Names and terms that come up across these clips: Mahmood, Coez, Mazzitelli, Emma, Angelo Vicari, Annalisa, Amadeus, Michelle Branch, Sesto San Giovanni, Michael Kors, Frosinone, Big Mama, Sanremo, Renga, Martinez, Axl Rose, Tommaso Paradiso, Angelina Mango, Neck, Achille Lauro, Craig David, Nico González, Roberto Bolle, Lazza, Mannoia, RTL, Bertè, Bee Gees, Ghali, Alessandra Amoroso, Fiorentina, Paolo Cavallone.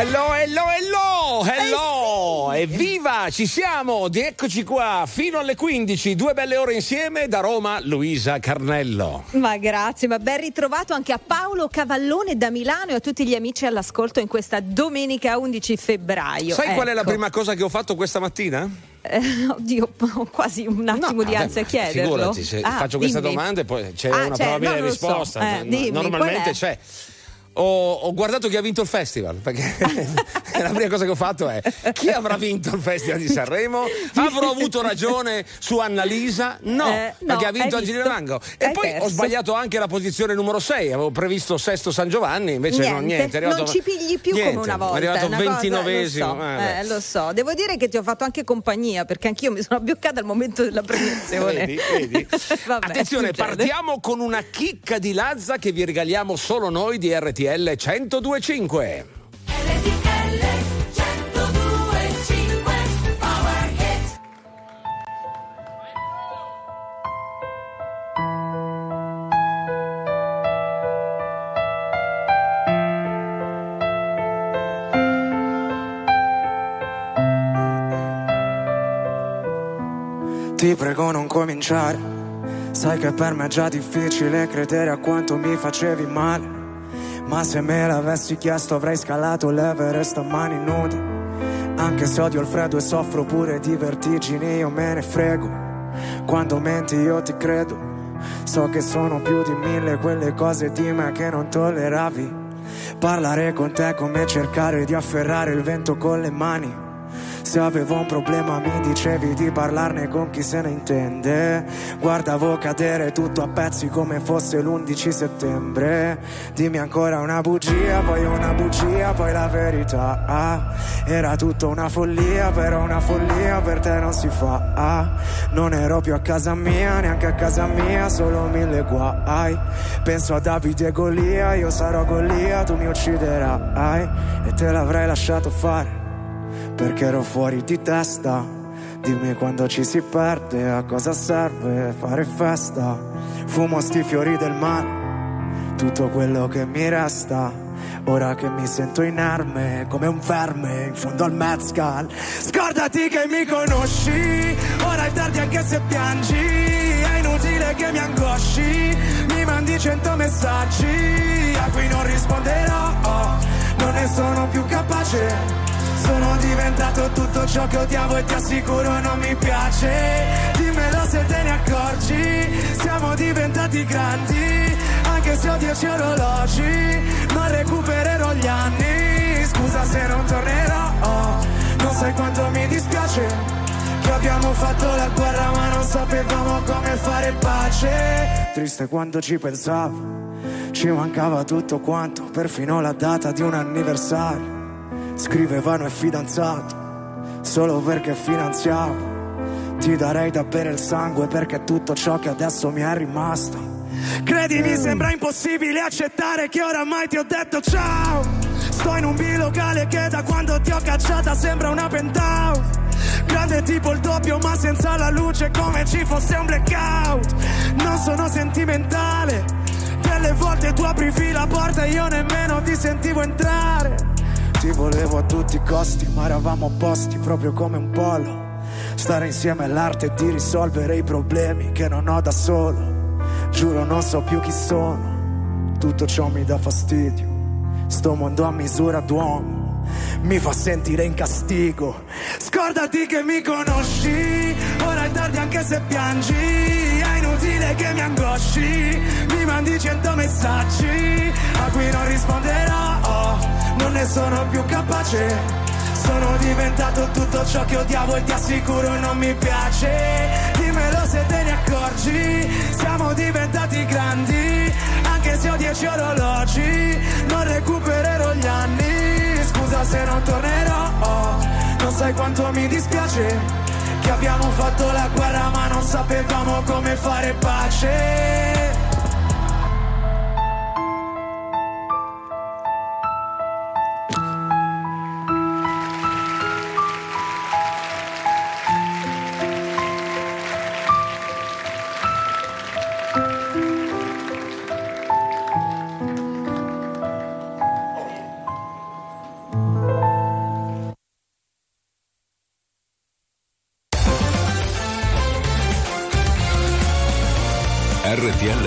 Hello, hello, hello, hello! Sì. Evviva, ci siamo, eccoci qua, fino alle 15, due belle ore insieme da Roma, Luisa Carnello. Ma grazie, ma ben ritrovato anche a Paolo Cavallone da Milano e a tutti gli amici all'ascolto in questa domenica 11 febbraio. Sai qual è la prima cosa che ho fatto questa mattina? Oddio, ho quasi un attimo di ansia a chiederlo. Figurati, se faccio questa domanda e poi c'è una probabile risposta. So. Dimmi, normalmente c'è. Ho guardato chi ha vinto il festival, perché la prima cosa che ho fatto è: chi avrà vinto il festival di Sanremo? Avrò avuto ragione su Annalisa? No, perché ha vinto Angelina Mango. E poi perso. Ho sbagliato anche la posizione numero 6, avevo previsto Sesto San Giovanni, invece niente. Arrivato, non ci pigli più come una volta. È arrivato 29esimo. Lo so, devo dire che ti ho fatto anche compagnia, perché anch'io mi sono abbioccata al momento della premiazione. Vedi. Vabbè, attenzione, partiamo con una chicca di Lazza che vi regaliamo solo noi di RTL 1025. Power Hit. Ti prego, non cominciare. Sai che per me è già difficile credere a quanto mi facevi male. Ma se me l'avessi chiesto avrei scalato l'Everest a mani nude. Anche se odio il freddo e soffro pure di vertigini, io me ne frego. Quando menti io ti credo. So che sono più di 1000 quelle cose di me che non tolleravi. Parlare con te è come cercare di afferrare il vento con le mani. Se avevo un problema mi dicevi di parlarne con chi se ne intende. Guardavo cadere tutto a pezzi come fosse l'11 settembre. Dimmi ancora una bugia, poi la verità. Era tutto una follia, però una follia per te non si fa. Non ero più a casa mia, neanche a casa mia, solo 1000 guai. Penso a Davide e Golia, io sarò Golia, tu mi ucciderai. E te l'avrei lasciato fare perché ero fuori di testa. Dimmi quando ci si perde, a cosa serve fare festa. Fumo sti fiori del mare, tutto quello che mi resta. Ora che mi sento inerme, come un verme in fondo al Mezcal. Scordati che mi conosci, ora è tardi anche se piangi. È inutile che mi angosci, mi mandi 100 messaggi. A cui non risponderò, non ne sono più capace. Sono diventato tutto ciò che odiavo e ti assicuro non mi piace. Dimmelo se te ne accorgi, siamo diventati grandi. Anche se ho 10 orologi, non recupererò gli anni. Scusa se non tornerò, non sai quanto mi dispiace. Che abbiamo fatto la guerra ma non sapevamo come fare pace. Triste quando ci pensavo, ci mancava tutto quanto, perfino la data di un anniversario. Scrivevano è fidanzato solo perché finanziavo. Ti darei da bere il sangue perché tutto ciò che adesso mi è rimasto. Credimi, sembra impossibile accettare che oramai ti ho detto ciao. Sto in un bilocale che da quando ti ho cacciata sembra una penthouse. Grande tipo il doppio ma senza la luce, come ci fosse un blackout. Non sono sentimentale, delle volte tu aprivi la porta e io nemmeno ti sentivo entrare. Ti volevo a tutti i costi, ma eravamo opposti proprio come un polo. Stare insieme è l'arte di risolvere i problemi che non ho da solo. Giuro non so più chi sono, tutto ciò mi dà fastidio. Sto mondo a misura d'uomo mi fa sentire in castigo. Scordati che mi conosci, ora è tardi anche se piangi. È inutile che mi angosci, mi mandi 100 messaggi. A cui non risponderò, non ne sono più capace. Sono diventato tutto ciò che odiavo e ti assicuro non mi piace. Dimmelo se te ne accorgi, siamo diventati grandi. Anche se ho 10 orologi, non recupererò gli anni. Scusa se non tornerò, non sai quanto mi dispiace. Che abbiamo fatto la guerra ma non sapevamo come fare pace. RTL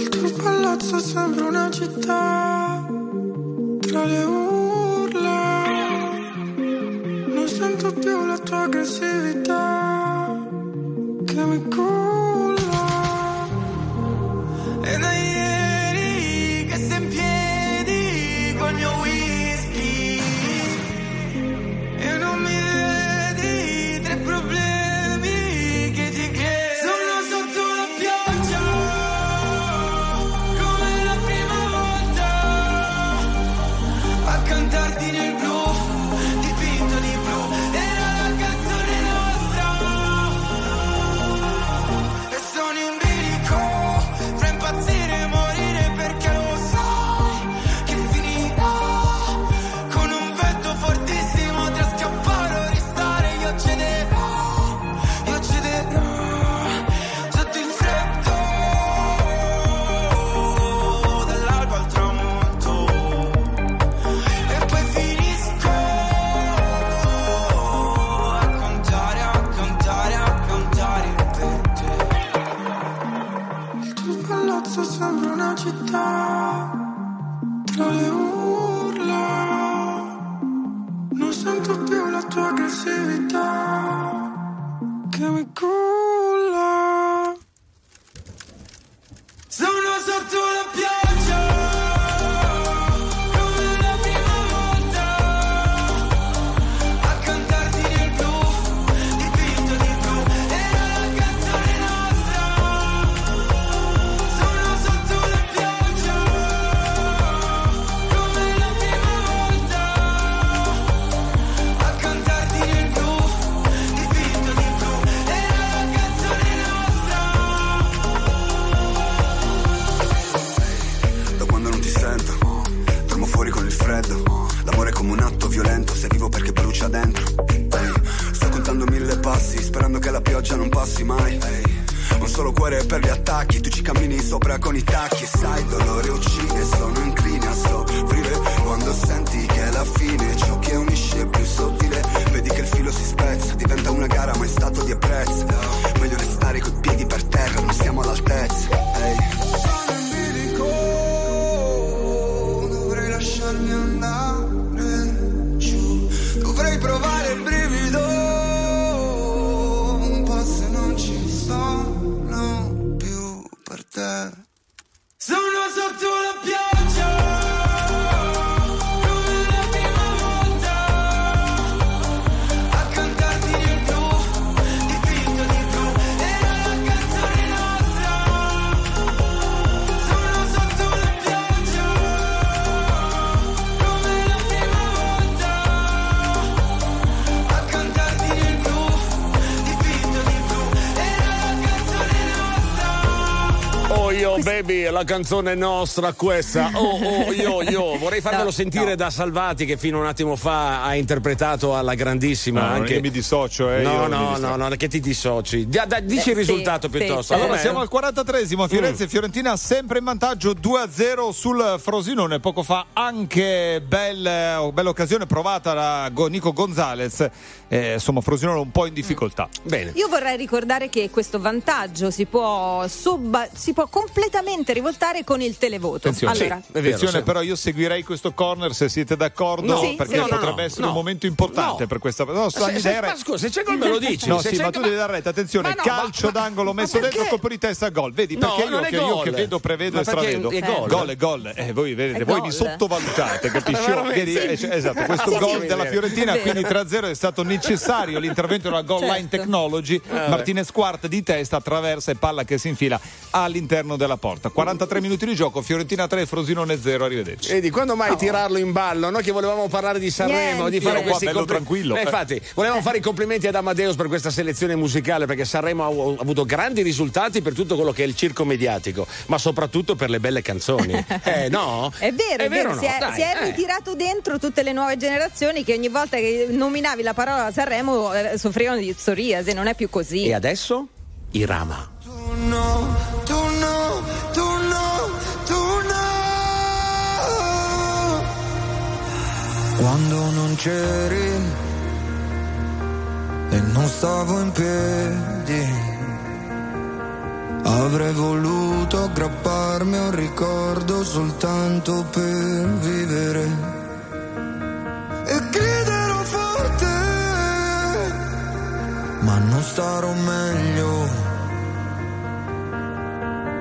Il tuo palazzo sembra una città tra le urla. Non sento più la tua aggressività che mi culla. E da ieri che sei in piedi col mio whisky e non mi vedi tra i problemi che ti crei. Sono sotto la pioggia come la prima volta a cantarti nel blu. Tra le urla non sento più la tua aggressività che mi culla. Sono sotto la pioggia. L'amore è come un atto violento, se vivo perché brucia dentro. Hey, sto contando 1000 passi, sperando che la pioggia non passi mai. Hey, un solo cuore per gli attacchi, tu ci cammini sopra con i tacchi. Sai, il dolore uccide, sono incline a soffrire. Quando senti che è la fine, ciò che unisce è più sottile. Vedi che il filo si spezza, diventa una gara ma è stato di apprezzo. Meglio restare coi piedi per terra, non siamo all'altezza. Hey. Lasciarmi andare giù, dovrei provare il brivido, un po' se non ci sono più per te. Sono sotto la pioggia. Yo baby, la canzone è nostra questa. Oh, yo. Vorrei farvelo sentire da Salvati, che fino a un attimo fa ha interpretato alla grandissima. No, anche io mi dissocio, No, che ti dissoci. Dici il risultato piuttosto. Allora, siamo al 43esimo. Firenze e Fiorentina sempre in vantaggio 2-0 sul Frosinone. Poco fa anche bella occasione provata da Nico González. Insomma, Frosinone un po' in difficoltà. Bene. Io vorrei ricordare che questo vantaggio si può completamente rivoltare con il televoto. Attenzione, allora. Attenzione, però io seguirei questo corner, se siete d'accordo, perché potrebbe essere un momento importante per questa. Se c'è gol me lo dici. Tu devi dare retta. Attenzione, calcio d'angolo messo dentro, colpo di testa, gol. Vedi, perché io che vedo e stravedo. Gol. Voi vedete, voi mi sottovalutate, capisci? Esatto, questo gol della Fiorentina, quindi 3-0, è stato necessario l'intervento della goal line technology. Martinez quarta di testa, attraversa e palla che si infila all'interno all'interno della porta. 43 minuti di gioco, Fiorentina 3, Frosinone 0, arrivederci. Vedi, quando mai tirarlo in ballo? Noi che volevamo parlare di Sanremo, di fare questi tranquillo. Infatti, volevamo fare i complimenti ad Amadeus per questa selezione musicale, perché Sanremo ha avuto grandi risultati per tutto quello che è il circo mediatico, ma soprattutto per le belle canzoni. No? È vero, no? Si è ritirato dentro tutte le nuove generazioni che ogni volta che nominavi la parola Sanremo soffrivano di psoriasi, non è più così. E adesso? Irama. Tu no, tu no, tu no, tu no. Quando non c'eri e non stavo in piedi, avrei voluto aggrapparmi a un ricordo soltanto per vivere e griderò forte, ma non starò meglio.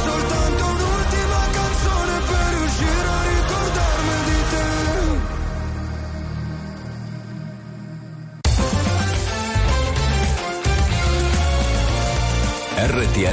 soltanto un'ultima canzone per riuscire a ricordarmi di te. RTL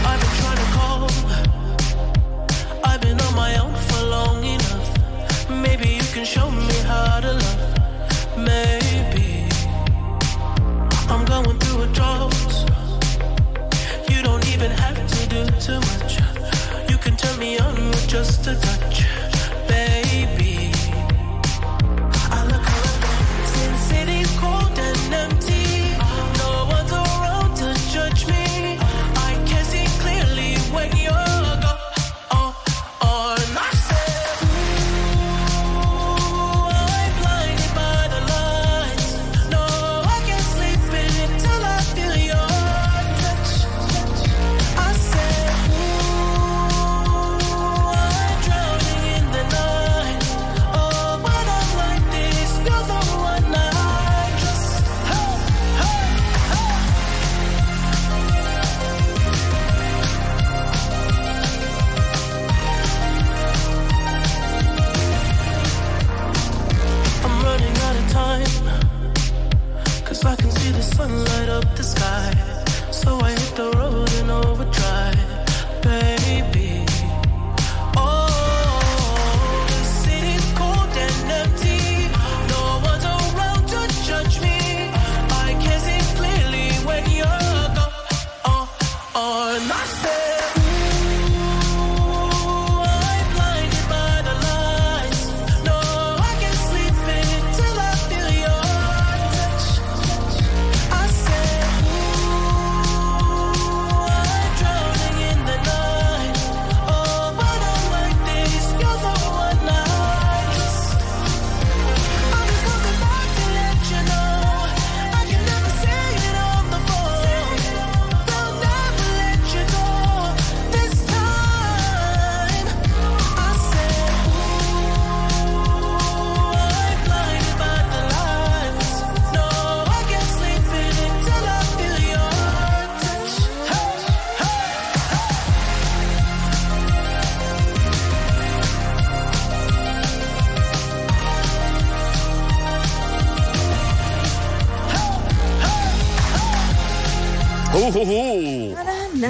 I'm the road in overdrive, baby. Oh, the city's cold and empty. No one's around to judge me. I can see clearly when you're gone. On I say.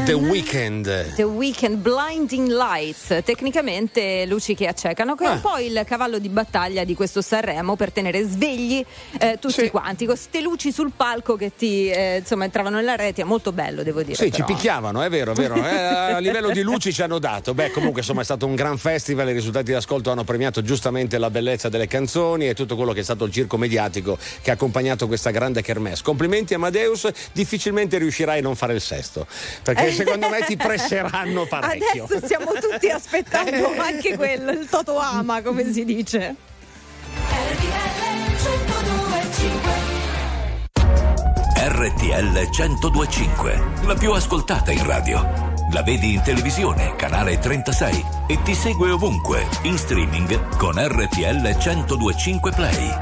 The Weeknd, Blinding Lights, tecnicamente luci che accecano, che è un po' il cavallo di battaglia di questo Sanremo per tenere svegli tutti quanti, queste luci sul palco che ti entravano nella rete, è molto bello, devo dire. Sì, però ci picchiavano, è vero, a livello di luci ci hanno dato. Beh, comunque è stato un gran festival, i risultati d'ascolto hanno premiato giustamente la bellezza delle canzoni e tutto quello che è stato il circo mediatico che ha accompagnato questa grande kermesse. Complimenti Amadeus, difficilmente riuscirai a non fare il sesto, perché secondo me ti presseranno parecchio. Adesso stiamo tutti aspettando anche quello, il Toto Ama, come si dice. RTL 102.5, la più ascoltata in radio. La vedi in televisione, canale 36, e ti segue ovunque, in streaming con RTL 102.5 Play.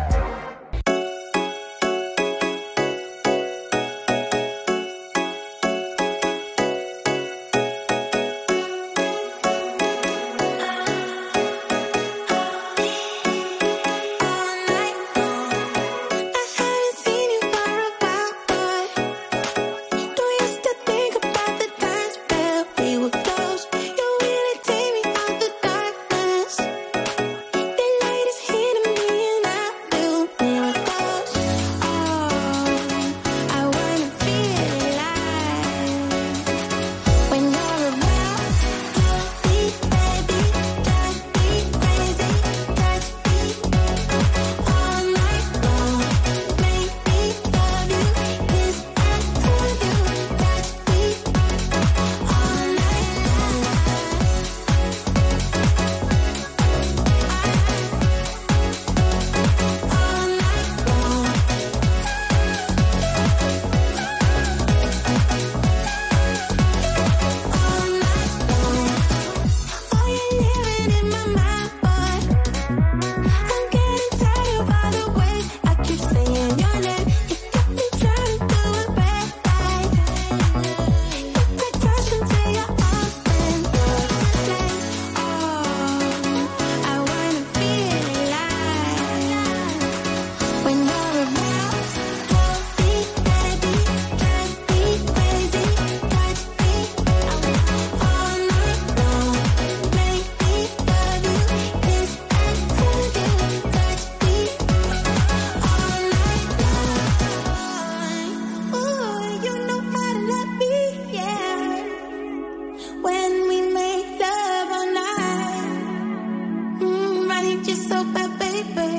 Just so bad, baby.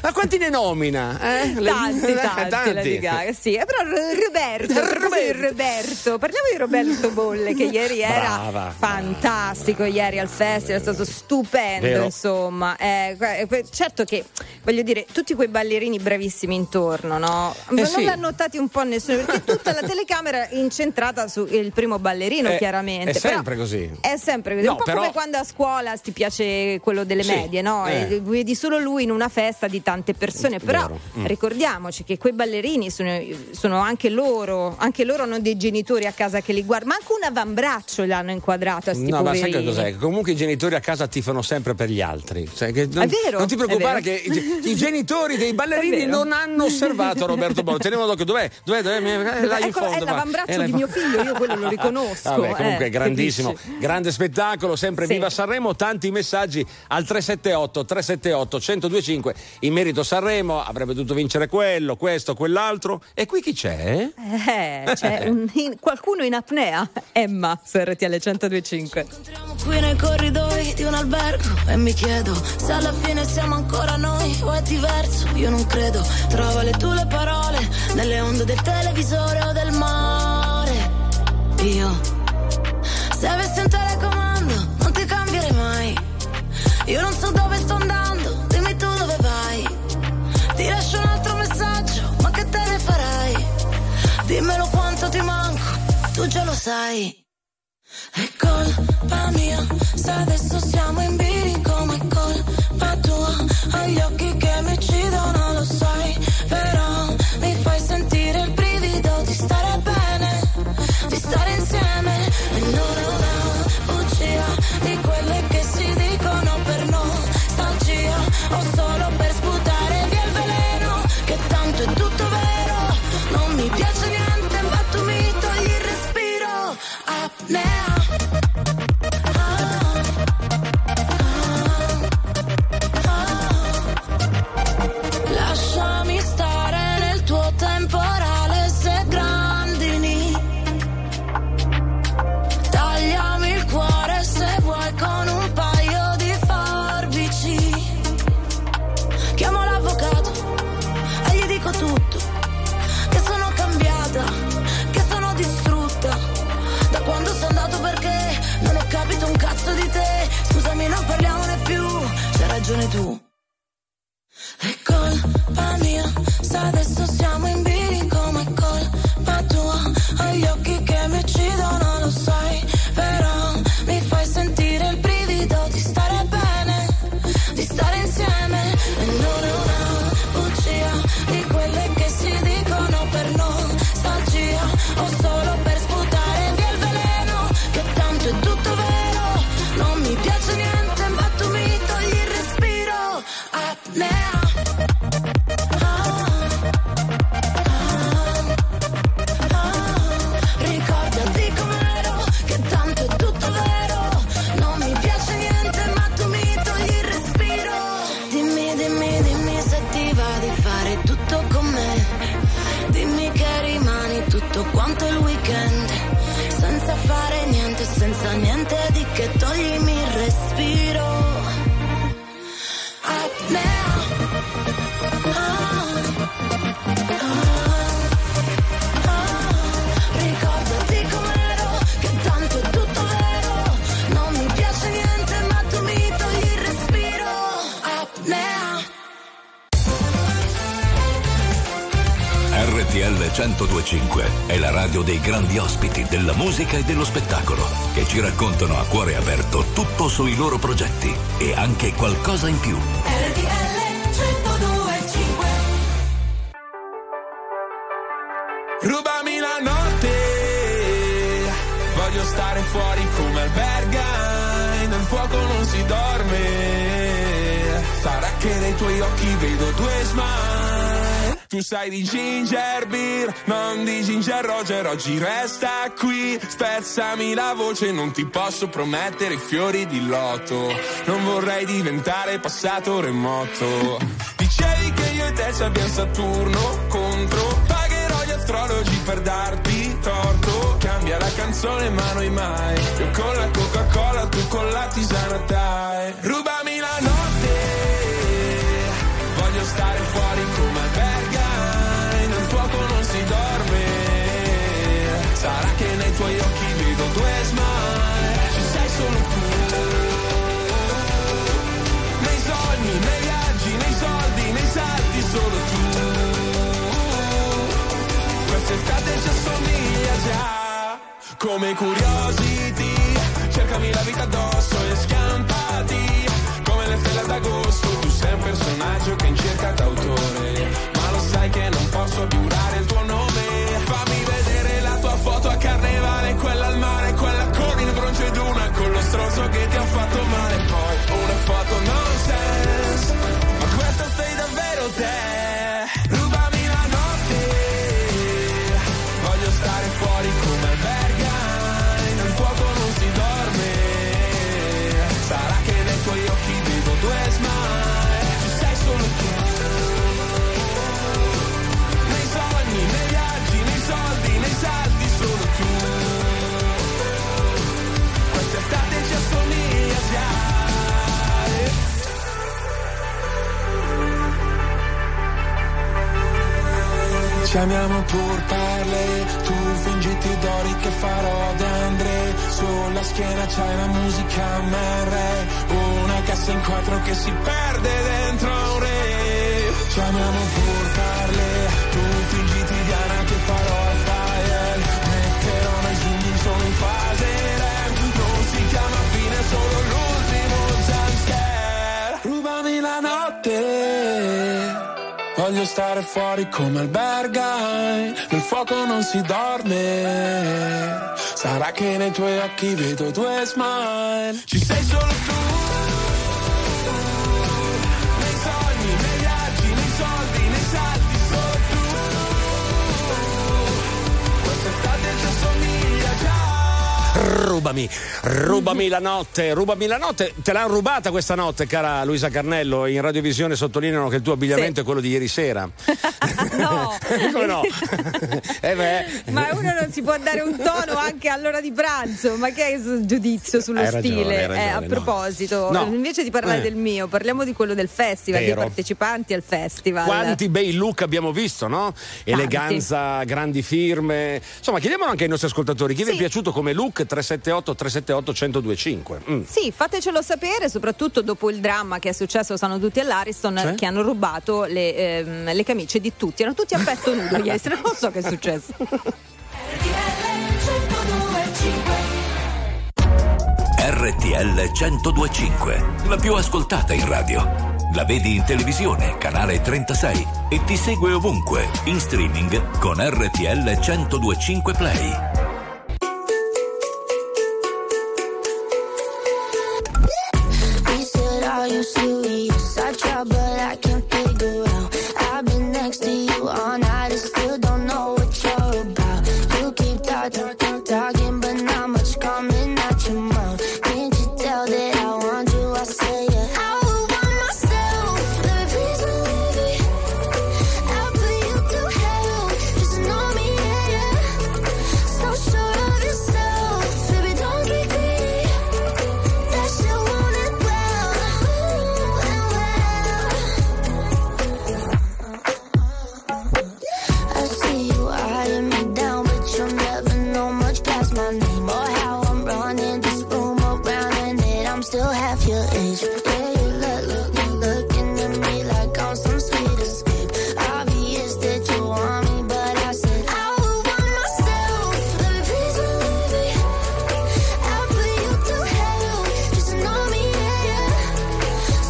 Ma quanti ne nomina? Tanti. Lady Gaga, sì. Però Roberto. Parliamo di Roberto Bolle, che ieri era fantastico. Ieri al festival è stato stupendo. Vero. Insomma, certo che, voglio dire, tutti quei ballerini bravissimi intorno, no? Non l'hanno notati un po' nessuno, perché tutta la telecamera è incentrata sul primo ballerino, chiaramente. È sempre così. No, un po' come quando a scuola ti piace quello delle medie, no? Vedi solo lui in una festa di tante persone, però ricordiamoci che quei ballerini sono anche loro hanno dei genitori a casa che li guardano, ma anche un avambraccio l'hanno inquadrato a sti poverini. Ma sai che cos'è? Comunque i genitori a casa tifano sempre per gli altri, è vero, non ti preoccupare che i genitori dei ballerini non hanno osservato Roberto Bolle. Teniamo d'occo, dov'è? Là in fondo, è l'avambraccio di mio figlio, io quello lo riconosco. Vabbè, comunque grandissimo, grande spettacolo, sempre viva Sanremo. Tanti messaggi al 378 102.5. in merito a Sanremo avrebbe dovuto vincere quello, questo, quell'altro, e qui chi c'è? C'è qualcuno in apnea. Emma su RTL 102.5. Incontriamo qui nei corridoi di un albergo e mi chiedo se alla fine siamo ancora noi o è diverso. Io non credo, trova le tue parole nelle onde del televisore o del mare. Io, se avessi un telecomando, non ti cambierei mai. Io non so dove sto andando, dimmi tu dove vai. Ti lascio un altro messaggio, ma che te ne farai? Dimmelo quanto ti manco, tu già lo sai. È colpa mia se adesso siamo in bilico, ma è colpa tua. Hai gli occhi che mi uccidono, lo sai, però mi fai sentire il brivido di stare bene, di stare insieme. E non è una bugia di quelle che si dicono per nostalgia o solo per sputare via il veleno, che tanto è tutto vero. Non mi piace niente, ma tu mi togli il respiro. Apnea. Di te, scusami, non parliamone più, c'hai ragione tu. È colpa mia se adesso siamo in bilico, ma è colpa tua. Hai gli occhi che mi uccidono, lo sai, però mi fai sentire il brivido di stare bene, di stare insieme. E non è una bugia di quelle che si dicono per nostalgia o solo per sputare via il veleno, che tanto è tutto vero. Non mi piace niente, ma tu mi togli il respiro. Apnea. Ricordati com'ero, che tanto è tutto vero. Non mi piace niente, ma tu mi togli il respiro. Dimmi, dimmi, dimmi se ti va di fare tutto con me. Dimmi che rimani tutto quanto il weekend, senza fare niente, senza niente di che, toglimi il respiro. Apnea. Ricordati com'ero, che tanto è tutto vero. Non mi piace niente, ma tu mi togli il respiro. Apnea. RTL 102.5 è la radio dei grandi ospiti della musica e dello spettacolo, che ci raccontano a cuore aperto tutto sui loro progetti e anche qualcosa in più. RTL 102.5. Rubami la notte, voglio stare fuori come alberga, nel fuoco non si dorme, sarà che nei tuoi occhi vedo due smile. Tu sai di ginger beer, non di ginger roger, oggi resta qui, spezzami la voce, non ti posso promettere fiori di loto, non vorrei diventare passato remoto. Dicevi che io e te ci abbiamo Saturno contro, pagherò gli astrologi per darti torto, cambia la canzone ma noi mai, io con la Coca-Cola, tu con la tisana dai. Rubami la notte, voglio stare fuori come alberga, non si dorme, sarà che nei tuoi occhi vedo due smile, ci sei solo tu, nei sogni, nei viaggi, nei soldi, nei salti, solo tu, quest'estate ci assomiglia già, come Curiosity, cercami la vita addosso e scampati, come le stelle d'agosto, tu sei un personaggio che in cerca d'autore, lo sai che non posso giurare il tuo nome. Fammi vedere la tua foto a carnevale, quella al mare, quella con il bronzo ed una con lo stronzo che ti ha fatto male. Poi una foto nonsense, ma questa sei davvero te. Rubami la notte, voglio stare fuori come alberga, nel fuoco non si dorme, sarà che nei tuoi occhi vedo due smile, ci sei solo tu. Chiamiamo pur parle, tu fingiti d'ori che farò d'andre. Sulla schiena c'hai la musica merre, una cassa in quattro che si perde dentro un re. Chiamiamo pur parle, tu fingiti Diana che farò fire. Metterò nei singing solo in fase rap, non si chiama fine, solo l'ultimo jumpscare. Rubami la notte, voglio stare fuori come albergai, nel fuoco non si dorme. Sarà che nei tuoi occhi vedo due smile. Ci sei solo tu, nei sogni, nei viaggi, nei soldi, nei salti, solo tu. Quest'estate ci assomiglia già. Rubami la notte, rubami la notte. Te l'hanno rubata questa notte, cara Luisa Carnello. In radiovisione sottolineano che il tuo abbigliamento è quello di ieri sera. No. Come no? Ma uno non si può dare un tono anche all'ora di pranzo. Ma che è il giudizio sullo stile? Ragione, a proposito, no. Invece di parlare del mio, parliamo di quello del festival, vero, dei partecipanti al festival. Quanti bei look abbiamo visto, no? Tanti. Eleganza, grandi firme. Insomma, chiediamolo anche ai nostri ascoltatori. Chi vi è piaciuto come look? 378-378-1025. Sì, fatecelo sapere, soprattutto dopo il dramma che è successo, sanno tutti all'Ariston, cioè? Che hanno rubato le camicie di tutti, erano tutti a petto nudo ieri sera, non so che è successo. RTL 1025, la più ascoltata in radio. La vedi in televisione, canale 36, e ti segue ovunque, in streaming con RTL 1025 Play. You're serious, I try but I can't figure out. I've been next to you all night and still don't know what you're about. You keep talking but not much coming out your mouth. Can't you tell that I want you, I say yeah. I will want myself, baby please believe it. I'll put you through hell, just know me, yeah, yeah. So sure of yourself, baby don't be greedy. That shit won't end well. I see you eyeing me down, but you'll never know much past my name or how I'm running this room around, and that I'm still half your age. Yeah, you look, looking at me like I'm some sweet escape. Obvious that you want me, but I said I will want myself, baby please believe it. I'll put you through hell, just know me, yeah, yeah.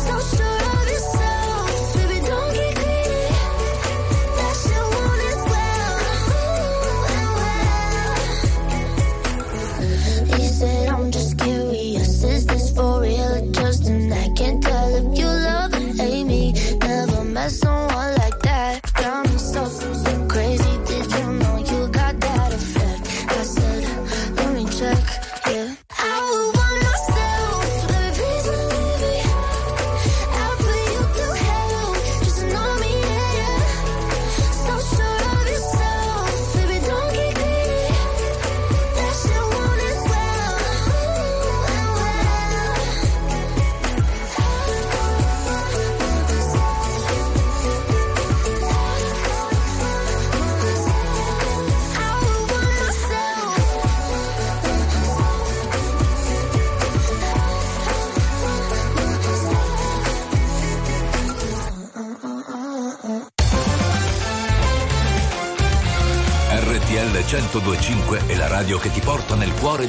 So sure of yourself, baby don't get greedy. That shit won't end well, and well. He said I'm just curious, is this for real or just an act? Can't tell if you love or hate me. Never met someone like that. Got me so crazy, did you know you got that effect? I said, let me check, yeah. I will want myself, baby please believe it. I'll put you through hell, just know me, yeah, yeah. So sure of yourself, baby don't get greedy. That shit won't end well, and well. I will want myself. RTL 1025 è la radio che ti porta nel cuore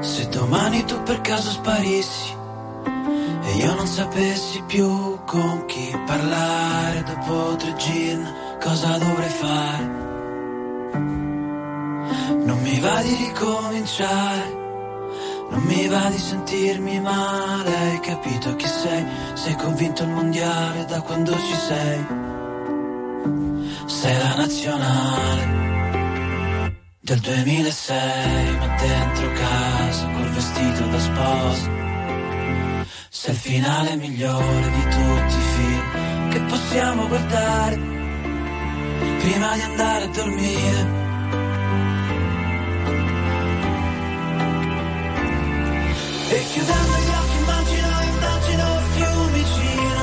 Se domani tu per caso sparissi e io non sapessi più con chi parlare, dopo 3 gin cosa dovrei fare? Non mi va di ricominciare, non mi va di sentirmi male. Hai capito chi sei, sei convinto il mondiale da quando ci sei. Sei la nazionale del 2006, ma dentro casa col vestito da sposa. Sei il finale migliore di tutti i film che possiamo guardare prima di andare a dormire. E chiudendo gli occhi immagino il Fiumicino.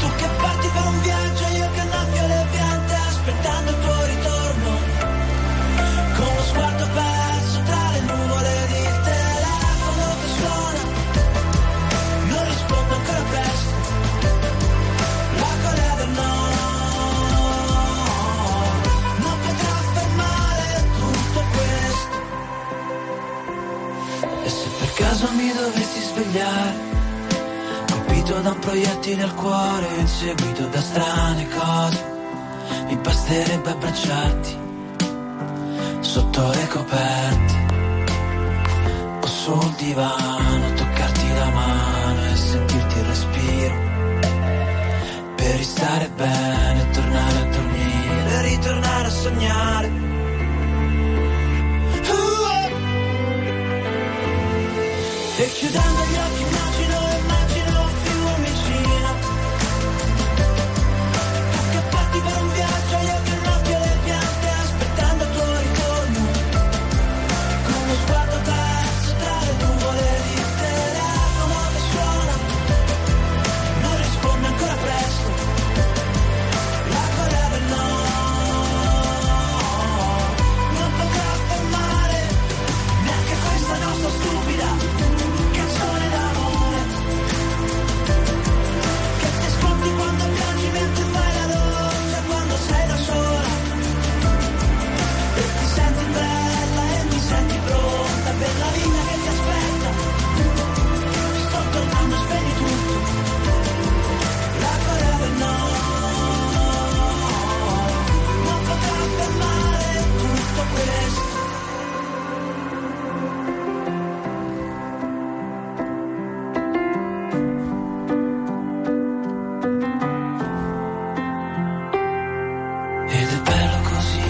Tu che parti per un viaggio, io che annaffio le piante aspettando il tuo ritorno. Con lo sguardo perso tra le nuvole di caso mi dovessi svegliare, colpito da un proiettile al cuore, inseguito da strane cose, mi basterebbe abbracciarti sotto le coperte o sul divano, toccarti la mano e sentirti il respiro, per restare bene, tornare a dormire, ritornare a sognare. E chiudendo gli occhi immagino il Fiumicino. Tu che parti per un viaggio, io che annaffio le piante aspettando il tuo ritorno. Con lo sguardo perso tra le nuvole di telefono che suona, non risponde ancora presto la coda del no. Non potrà fermare neanche questa nostra stupida per la vita che ti aspetta. Sto tornando, spegni tutto, la coda del no. Non potrà fermare tutto questo. Ed è bello così,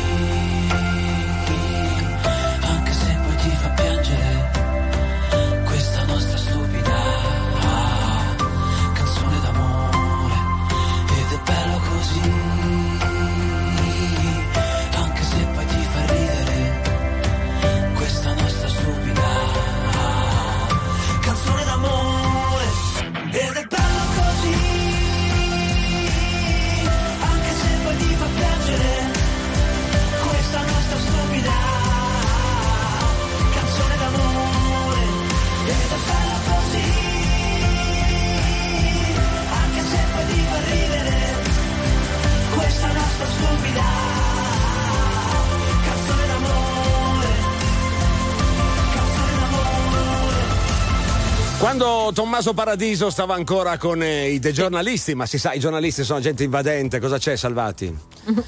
quando Tommaso Paradiso stava ancora con i dei giornalisti, ma si sa, i giornalisti sono gente invadente. Cosa c'è, Salvati?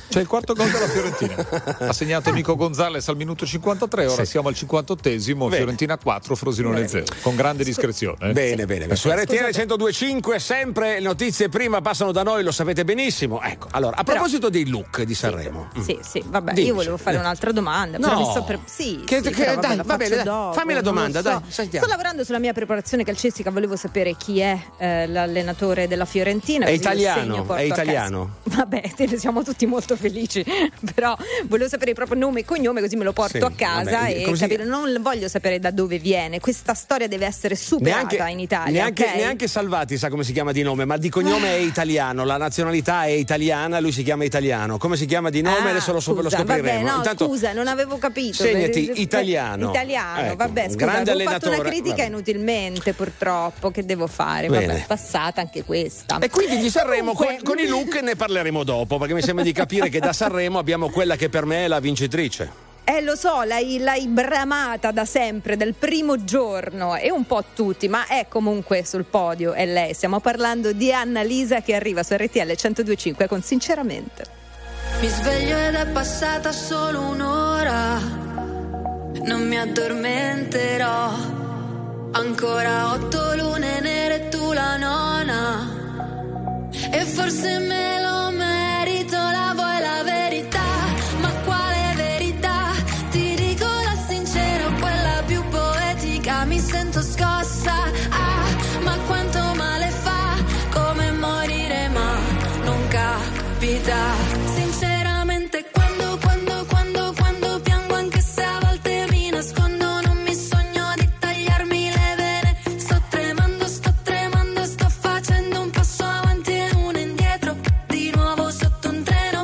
C'è il quarto gol della Fiorentina, ha segnato Nico González al minuto 53, ora sì. Siamo al 58esimo, bene. Fiorentina 4, Frosinone bene. 0, con grande discrezione. Bene. Su RTL 102.5 sempre notizie prima passano da noi, lo sapete benissimo. Ecco, allora, a proposito dei look di Sanremo. Sì, vabbè, dimmi. Io volevo fare un'altra domanda. No. Però fammi la domanda, dai. Sto lavorando sulla mia preparazione calcistica, volevo sapere chi è l'allenatore della Fiorentina. È italiano. Vabbè, siamo tutti molto felici, però volevo sapere proprio nome e cognome, così me lo porto a casa, vabbè, e così... capire, non voglio sapere da dove viene, questa storia deve essere superata in Italia. Neanche Salvati sa come si chiama di nome, ma di cognome è italiano, la nazionalità è italiana, lui si chiama italiano, come si chiama di nome adesso lo scopriremo. Vabbè, Intanto, non avevo capito. Segnati italiano, ecco, vabbè, scusa, ho fatto una critica inutilmente purtroppo, che devo fare? Bene. Vabbè, passata anche questa. E quindi di Sanremo con i look ne parleremo dopo, perché mi sembra di capire che da Sanremo abbiamo quella che per me è la vincitrice. Lo so, l'hai bramata da sempre, dal primo giorno e un po' tutti, ma è comunque sul podio, è lei. Stiamo parlando di Annalisa, che arriva su RTL 102.5 con Sinceramente. Mi sveglio ed è passata solo un'ora, non mi addormenterò, ancora 8 lune nere, tu la nona, e forse me lo merito, la vuoi la verità? Ma quale verità? Ti dico la sincera, quella più poetica, mi sento scossa. capita. Sinceramente quando piango, anche se a volte mi nascondo, non mi sogno di tagliarmi le vene. Sto tremando, sto facendo un passo avanti e uno indietro, di nuovo sotto un treno. Mi piace quando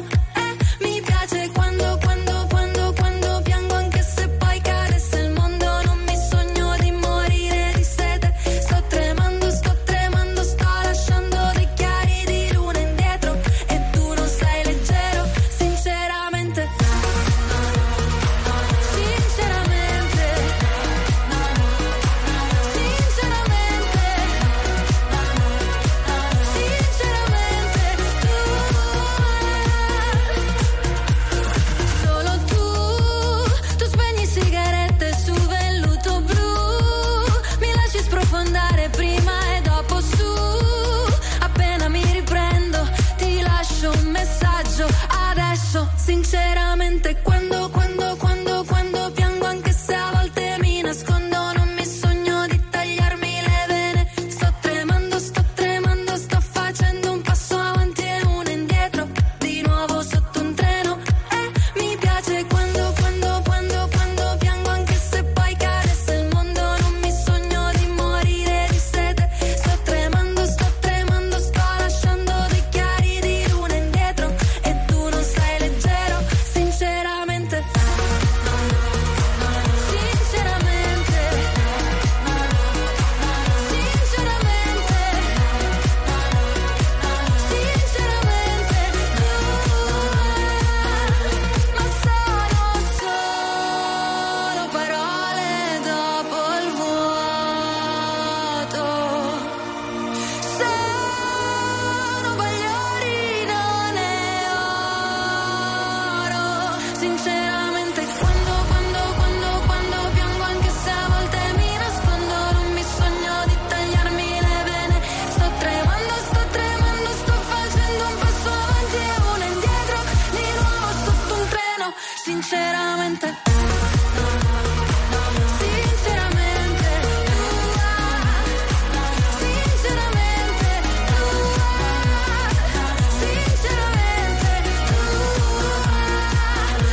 piango, anche se poi cadesse il mondo, non mi sogno di morire di sete. Sto tremando, sto lasciando dei chiari di luna indietro, e tu non sei leggero. Sinceramente, solo tu spegni sigarette su velluto blu, mi lasci sprofondare prima e dopo su, appena mi riprendo ti lascio un messaggio adesso. Sinceramente quando piango, anche se a volte mi nascondo, non mi sogno di tagliarmi le vene. Sto tremando, sto facendo un passo avanti e uno indietro, di nuovo sotto un treno. Mi piace quando piango, anche se poi cadesse il mondo, non mi sogno di morire di sete. Sto tremando, sto lasciando dei chiari di luna indietro, e tu non sei leggero. Sinceramente, ma sono solo parole dopo il vuoto. Sono bagliori, non è oro. Sinceramente, quando piango, anche se a volte mi nascondo, non mi sogno di tagliarmi le vene. Sto tremando, sto facendo un passo avanti e uno indietro, di nuovo sotto un treno. Sinceramente. Sinceramente, sinceramente, sinceramente, e non hai mai capito quando mi sento male, quando sai già che tanto se ti mando, solo un messaggio, due parole, c'è scritto sul finale, sinceramente tua. La musica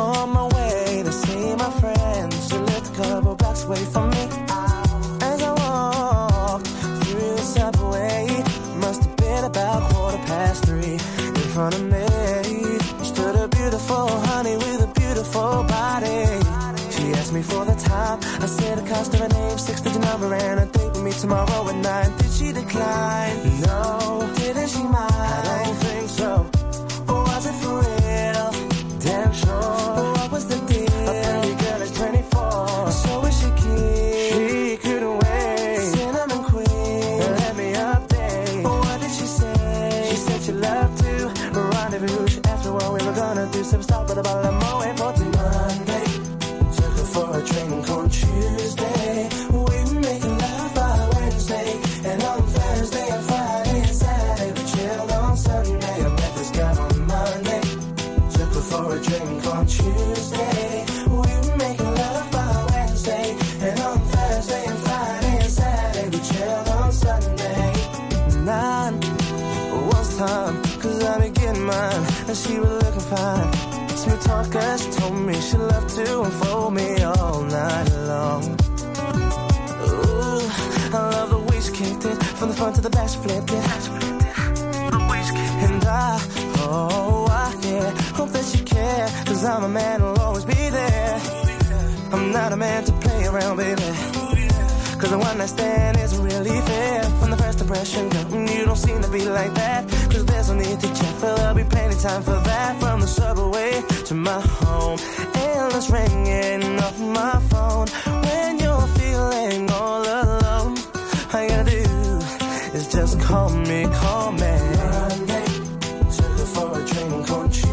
On my way to see my friends, she lived a couple blocks away from me. As I walked through the subway, must have been about 3:15. In front of me stood a beautiful honey with a beautiful body. She asked me for the time, I said the cost of her name, 6-digit number, and a date with me tomorrow at 9. Did she decline? No. Didn't she mind? I don't think so. Or was it for real? Damn sure. But what was the deal? A pretty girl is 24. So is she cute? She couldn't wait. Cinnamon queen. Let me update. But what did she say? She said she loved to rendezvous. She asked me what we were gonna do. Some stuff, but about a moment for till Monday. Took her for a drink on Tuesday. We were making love by Wednesday. And on Thursday and Friday and Saturday, we chilled on Sunday. I met this guy on Monday. For a drink on Tuesday, we were making love by Wednesday, and on Thursday and Friday and Saturday we chilled on Sunday. 9 was time, 'cause I been getting mine, and she was looking fine. Smooth talker, she told me she loved to unfold me all night long. Ooh, I love the way she kicked it from the front to the back, she flipped it. And I hope that you care, 'cause I'm a man who'll always be there. I'm not a man to play around, baby. Cause the one night stand isn't really fair. From the first impression, girl, you don't seem to be like that. Cause there's no need to check, for there'll be plenty time for that. From the subway to my home, endless ringing off my phone. When you're feeling all alone, all you gotta do is just call me, call me. Monday, took her for a drink on Tuesday.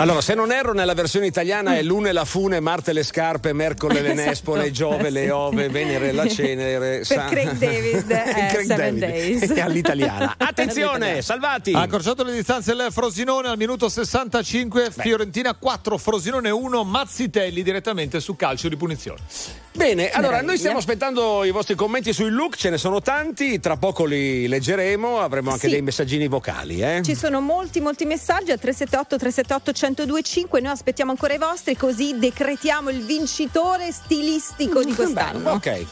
Allora, se non erro, nella versione italiana è lune la fune, Marte le scarpe, Mercole le nespole, esatto. Giove le ove, Venere la cenere. Per Craig David Craig Seven David. Days. E all'italiana. Attenzione, salvati! Ha accorciato le distanze il Frosinone al minuto 65, beh. Fiorentina 4, Frosinone 1, Mazzitelli direttamente su calcio di punizione. Bene, allora noi stiamo aspettando i vostri commenti sui look, ce ne sono tanti, tra poco li leggeremo, avremo anche dei messaggini vocali. Ci sono molti messaggi al 378-378-1025, noi aspettiamo ancora i vostri così decretiamo il vincitore stilistico di quest'anno. Beh, ok.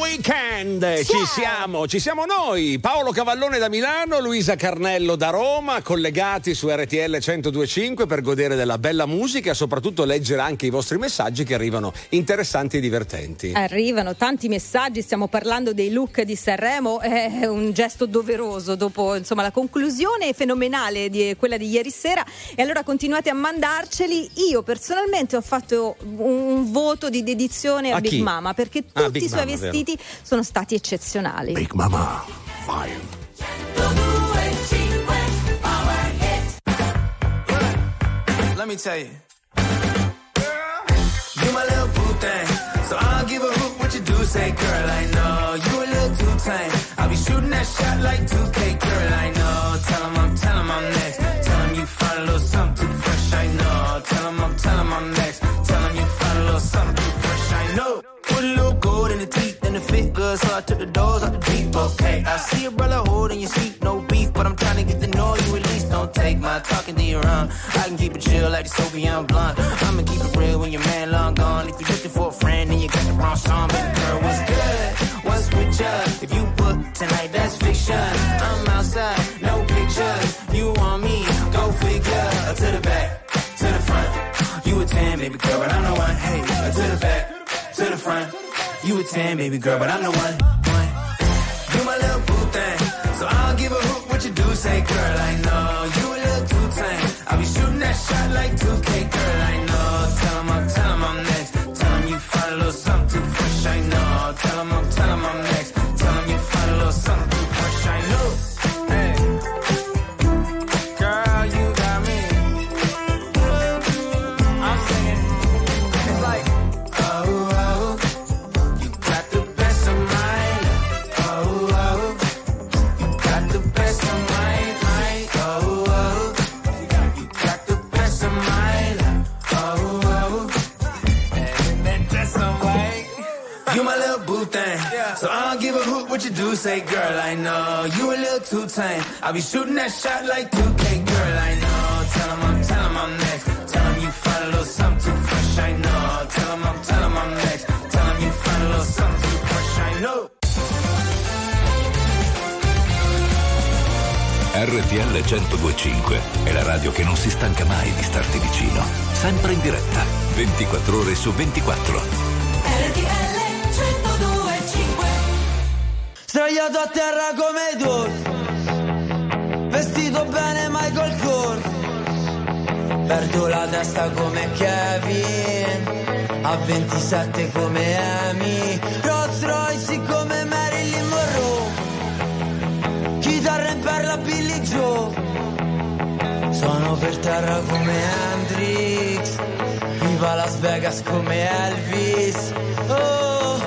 Weekend, ci siamo noi, Paolo Cavallone da Milano, Luisa Carnello da Roma, collegati su RTL 102.5 per godere della bella musica e soprattutto leggere anche i vostri messaggi che arrivano interessanti e divertenti. Arrivano tanti messaggi, stiamo parlando dei look di Sanremo, è un gesto doveroso dopo insomma la conclusione fenomenale di quella di ieri sera e allora continuate a mandarceli. Io personalmente ho fatto un voto di dedizione a Big Mama perché tutti i suoi vestiti sono stati eccezionali. Big Mama, vai. Let me tell you, girl, you my little boo thing, so I'll give a hoot what you do say, girl. I know you a little too tame. I'll be shooting that shot like 2K, girl. I know. Tell 'em I'm next. Tell 'em you find a little something fresh. I know. Tell 'em I'm next. Tell 'em you find a little something fresh. I know. Put a little gold in the teeth. The fit good, so I took the doors out the deep. Okay, I see a brother holding your seat, no beef, but I'm trying to get the noise you release. Don't take my talking to your own. I can keep it chill like the Soviet blunt. I'ma keep it real when your man long gone. If you're looking for a friend, then you got the wrong song. Baby girl, what's good? What's with ya? If you book tonight, that's fiction. I'm outside, no pictures. You want me? Go figure. To the back, to the front. You a 10, baby girl, but I'm the one. Hey, to the back, to the front. You a 10, baby girl, but I'm the one. You my little boo thing, so I'll give a hoot what you do say, girl. I know you a little too tame. I'll be shooting that shot like 2K, girl. I know. Tell 'em I'm next. Tell 'em you find a little something fresh. I know. Tell 'em I'm next. Tell 'em you find a little something fresh. I know. Hey, girl, you got me. I'm singing. It's like, oh. So I don't give a hoot what you do say, girl. I know you a little too tame. I'll be shooting that shot like 2K, girl. I know. Tell 'em I'm next. Tell 'em you find a little something fresh. I know. Tell 'em I'm next. Tell 'em you find a little something fresh. I know. RTL 102.5 è la radio che non si stanca mai di starti vicino. Sempre in diretta, 24 ore su 24. Sdraiato a terra come i Doors, vestito bene Michael Kors. Perdo la testa come Kevin, a 27 come Amy. Rolls Royce come Marilyn Monroe, chitarra in perla Billy Joe, sono per terra come Hendrix, viva Las Vegas come Elvis. Oh,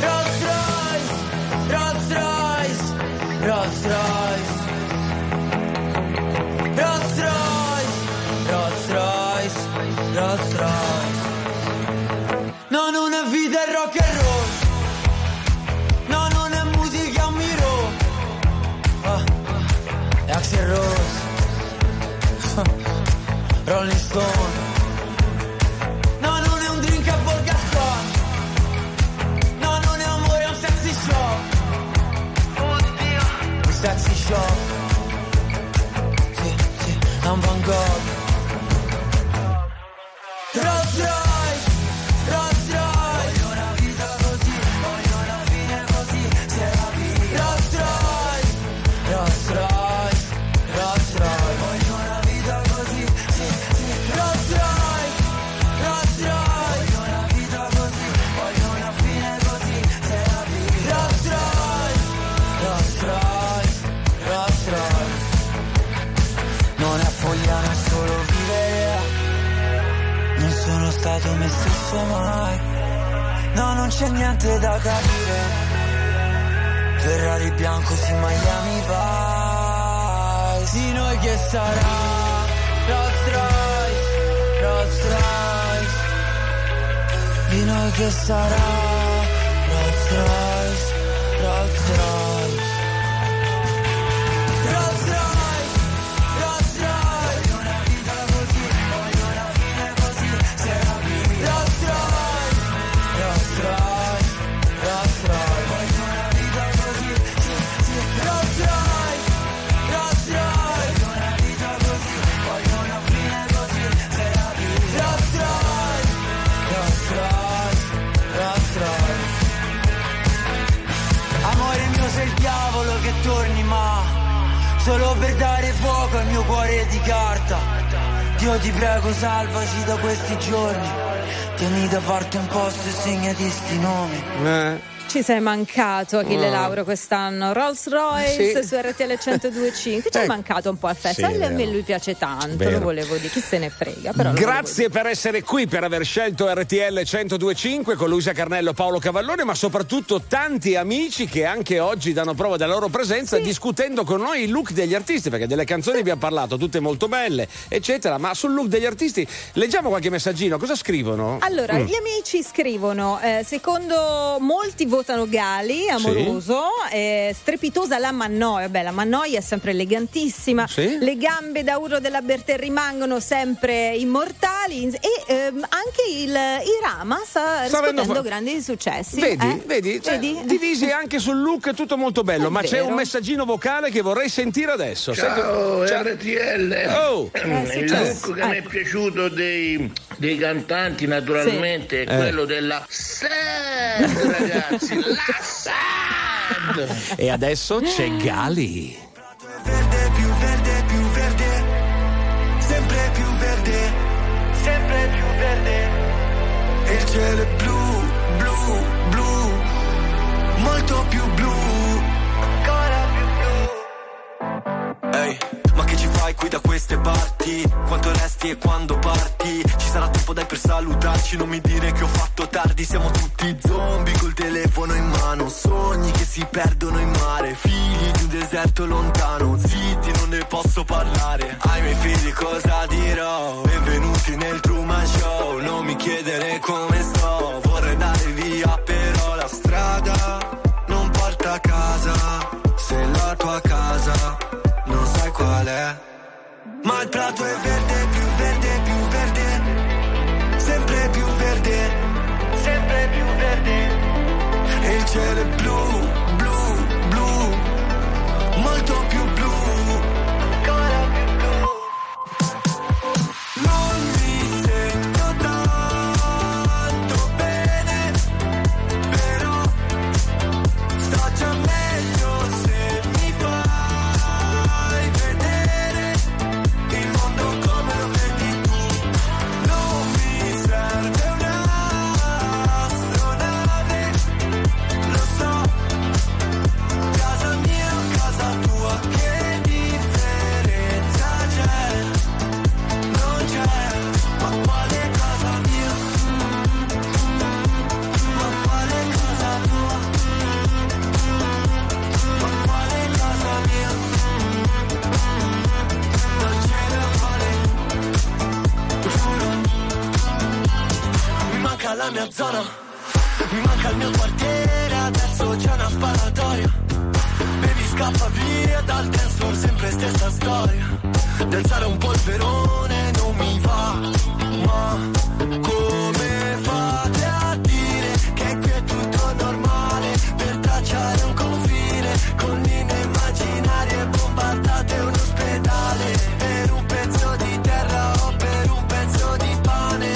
Rolls Royce, Rolls Royce, Rolls Royce, Rolls Royce, Rolls Royce, Rolls Royce. Non una vita è rock and roll, no, non è musica un miro, ah, è Axl Rose, Rolling Stone. No, non è un drink a Borgasco, no, non è amore, è un sexy shop. Oddio, un sexy shop, sì, sì, è un Van Gogh. Stato me stesso mai, no, non c'è niente da capire. Ferrari bianco si Miami vai, di noi che sarà. Rolls Royce, Rolls Royce, di noi che sarà. Rolls Royce, Rolls Royce, Rolls Royce. Torni ma solo per dare fuoco al mio cuore di carta. Dio ti prego salvaci da questi giorni, tieni da parte un posto e segnati sti nomi. Ci sei mancato, Achille Lauro, quest'anno. Rolls Royce, sì, su RTL 102.5. Ci è mancato un po' a festa, sì, a me lui piace tanto, vero, lo volevo dire, chi se ne frega, però. Grazie per essere qui, per aver scelto RTL 102.5 con Luisa Carnello, Paolo Cavallone, ma soprattutto tanti amici che anche oggi danno prova della loro presenza, sì, discutendo con noi il look degli artisti, perché delle canzoni abbiamo parlato, tutte molto belle, eccetera, ma sul look degli artisti leggiamo qualche messaggino. Cosa scrivono? Allora, gli amici scrivono, secondo molti votano Ghali, Amoroso, sì, strepitosa la Mannoia. Beh, la Mannoia è sempre elegantissima, sì, le gambe da urlo della Bertè rimangono sempre immortali e anche il Irama sta riscuotendo grandi successi. Vedi? Cioè, vedi? Divisi anche sul look, tutto molto bello, è ma vero. C'è un messaggino vocale che vorrei sentire adesso. Ciao, ciao. RTL, il look che mi è piaciuto dei cantanti naturalmente, sì, è quello della Sad, ragazzi, la Sad. E adesso c'è Ghali. Verde, più verde, più verde, sempre più verde, sempre più verde. E il cielo è blu, blu, blu, molto più blu, ancora più blu. Ehi, ma che ci fai qui da queste parti? Quanto resti e quando parti? Ci sarà tempo, dai, per salutarci. Non mi dire che ho fatto tardi. Siamo tutti zombie col telefono in mano, sogni che si perdono in mare, figli di un deserto lontano. Zitti, non ne posso parlare. Ai miei figli cosa dirò? Benvenuti nel Truman Show. Non mi chiedere come sto, vorrei andare via, però la strada non porta a casa. Se la tua casa non sai qual è. Ma il prato è verde, più verde, più verde, sempre più verde, sempre più verde. E il cielo è blu, blu, blu, molto più blu, ancora più blu. Non mi sento tanto bene, però sto già meglio se mi fa vedere il mondo come lo vedi tu. Non mi serve un'astronave, mia zona. Mi manca il mio quartiere, adesso c'è una sparatoria. Baby scappa via dal dance floor, sempre stessa storia. Danzare un polverone non mi va, ma come fate a dire che qui è tutto normale? Per tracciare un confine con linee immaginarie bombardate un ospedale. Per un pezzo di terra o per un pezzo di pane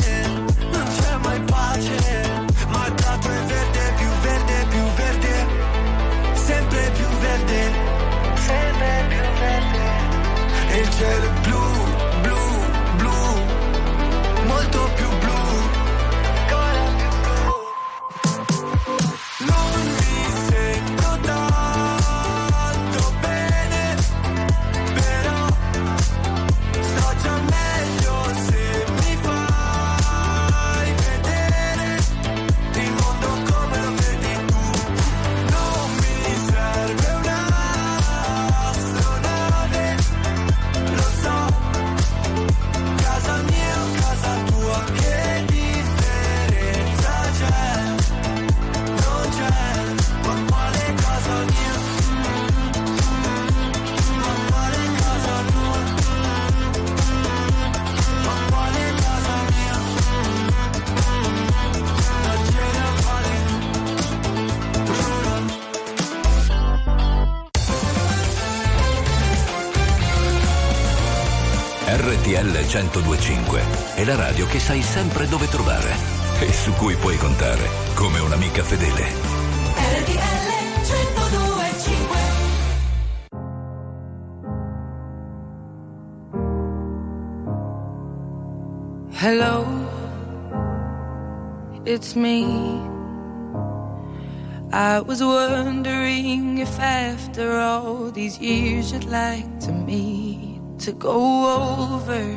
non c'è mai pace. Ma il prato è verde, più verde, più verde, sempre più verde, sempre più verde. E il cielo è blu, blu, blu, molto più blu, ancora più blu. Non mi sento tanto bene, però sto già meglio se mi fai vedere il mondo come lo vedi tu. Non mi serve un'astronave, lo so, casa mia o casa tua, che differenza c'è? Non c'è, ma quale casa mia? Ma quale casa tua? Ma quale casa mia? La generale, giuro. RTL 1025 è la radio che sai sempre dove trovare e su cui puoi contare come un'amica fedele. Hello, it's me. I was wondering if after all these years you'd like to meet, to go over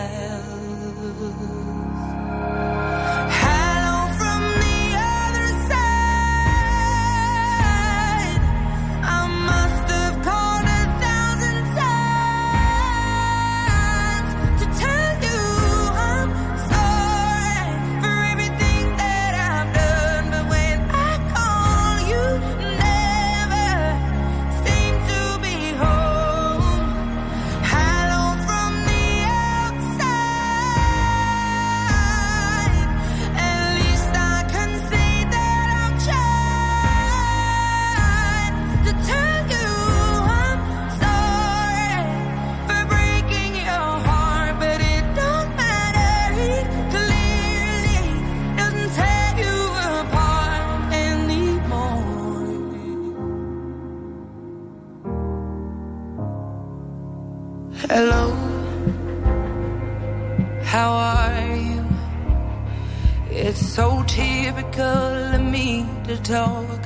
Hello, how are you? It's so typical of me to talk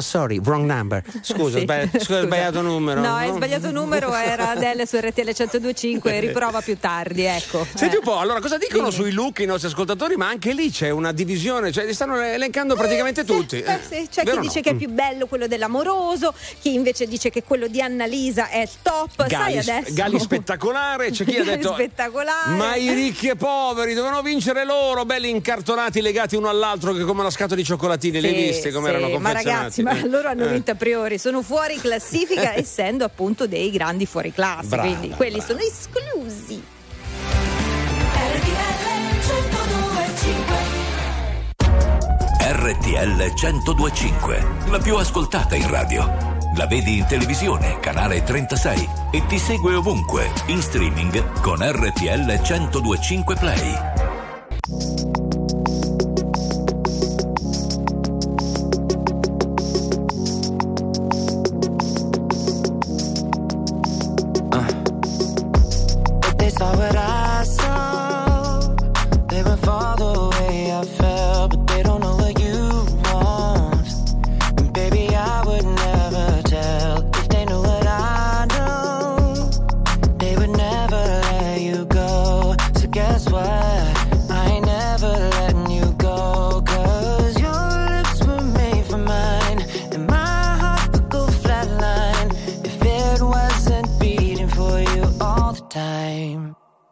Sorry, wrong number. Scusa, sì, scusa. Sbagliato numero. No, hai sbagliato numero, era Adele su RTL 102.5, riprova più tardi, ecco. Senti un po', allora cosa dicono sui look i nostri ascoltatori? Ma anche lì c'è una divisione, cioè li stanno elencando praticamente tutti. Sì. C'è chi dice che è più bello quello dell'Amoroso, chi invece dice che quello di Annalisa è top. Ghali, sai adesso? Ghali spettacolare, c'è chi ha detto spettacolare. Ma i ricchi e poveri dovevano vincere loro, belli incartonati, legati uno all'altro che come una scatola di cioccolatini, sì, le viste come erano confezionati. Ma ragazzi, ma loro hanno vinto a priori, sono fuori classifica essendo appunto dei grandi fuori classe, quindi quelli sono esclusi. RTL 102.5, la più ascoltata in radio. La vedi in televisione, canale 36, e ti segue ovunque in streaming con RTL 102.5 Play.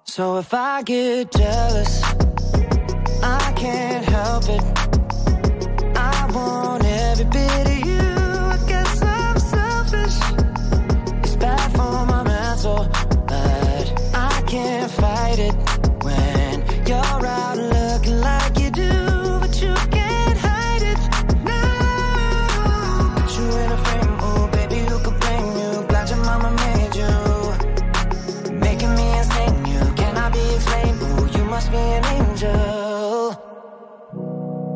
So if I get jealous, I can't help it. I want every bit of you. I guess I'm selfish. It's bad for my mental, but I can't fight it when you're out looking like you do, but you can't hide it. No, put you in a frame, oh baby, who could blame you? Glad your mama made you, making me insane. Oh, you must be an angel.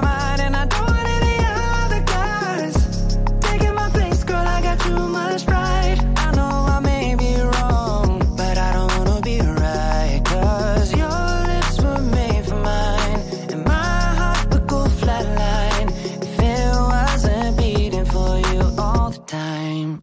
mind. And I don't want any other guys taking my place, girl, I got too much pride. I know I may be wrong, but I don't wanna be right, cause you're time.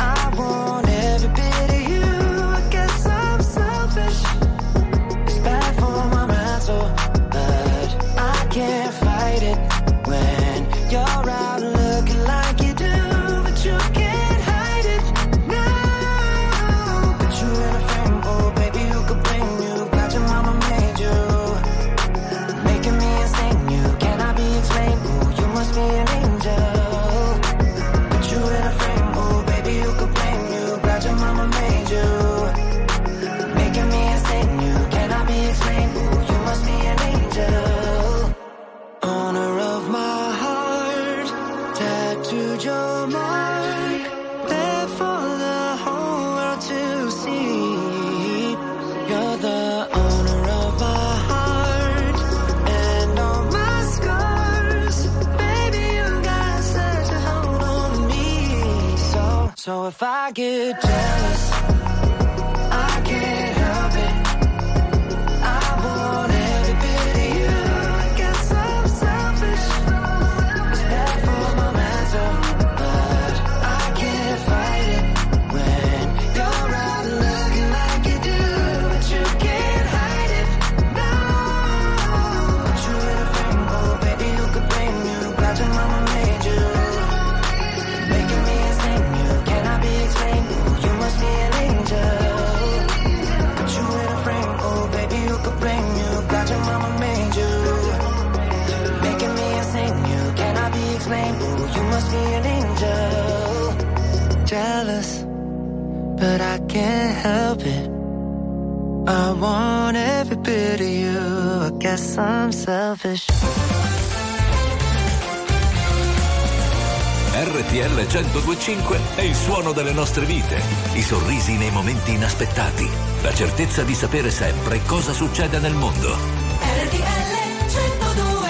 I want every bit of you. I guess I'm selfish. It's bad for my mental, but I can't fight it when you're out looking like you do, but you can't hide it. No, put you in a frame, oh baby, who could blame you? Glad your mama made you. Must be an angel. Put you in a frame, oh baby, who could blame you? Glad your mama made you, making me insane. You cannot be explained, oh you must be an angel. Honor of my heart, tattooed your mark, there for the whole world to see. You're the honor of my heart, and all my scars. So if I get jealous, I can't help it. I want every bit of you. I guess I'm selfish. It's bad for my mental, but I can't fight it when you're out looking like you do, but you can't hide it. No, put you in a frame, oh baby, who could blame you? Glad your mama made you. You must be an angel. Put you in a frame, oh baby, who could blame you? Glad your mama made you, making me insane. You cannot be explained, oh you must be an angel. Jealous, but I can't help it. I want every bit of you. I guess I'm selfish. RTL 102.5 è il suono delle nostre vite, i sorrisi nei momenti inaspettati, la certezza di sapere sempre cosa succede nel mondo. RTL 102.5.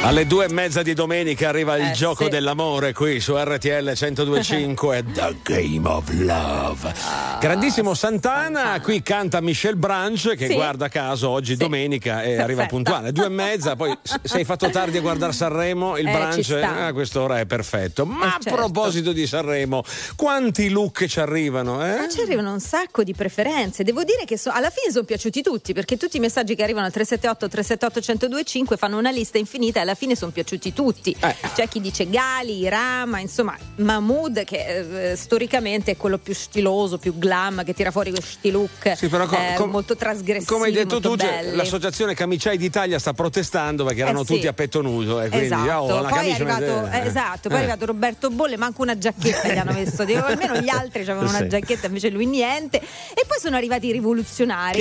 Alle 2:30 di domenica arriva il gioco dell'amore qui su RTL 102.5, The Game of Love. Grandissimo Santana, qui canta Michelle Branch che guarda caso oggi domenica e arriva puntuale. 2:30, poi sei fatto tardi a guardare Sanremo, il Branch a quest'ora è perfetto. Ma a proposito di Sanremo, quanti look ci arrivano? Ma ci arrivano un sacco di preferenze. Devo dire che alla fine sono piaciuti tutti, perché tutti i messaggi che arrivano al 378 378 1025 fanno una lista infinita e alla fine sono piaciuti tutti. C'è chi dice Ghali, Irama, insomma Mahmood, che storicamente è quello più stiloso, più glam, che tira fuori questi look molto trasgressivi, come hai detto tu, belli. L'associazione Camiciai d'Italia sta protestando perché erano tutti a petto nudo, quindi poi è arrivato Roberto Bolle, manco una giacchetta gli hanno messo, almeno gli altri avevano una giacchetta, invece lui niente. E poi sono arrivati i rivoluzionari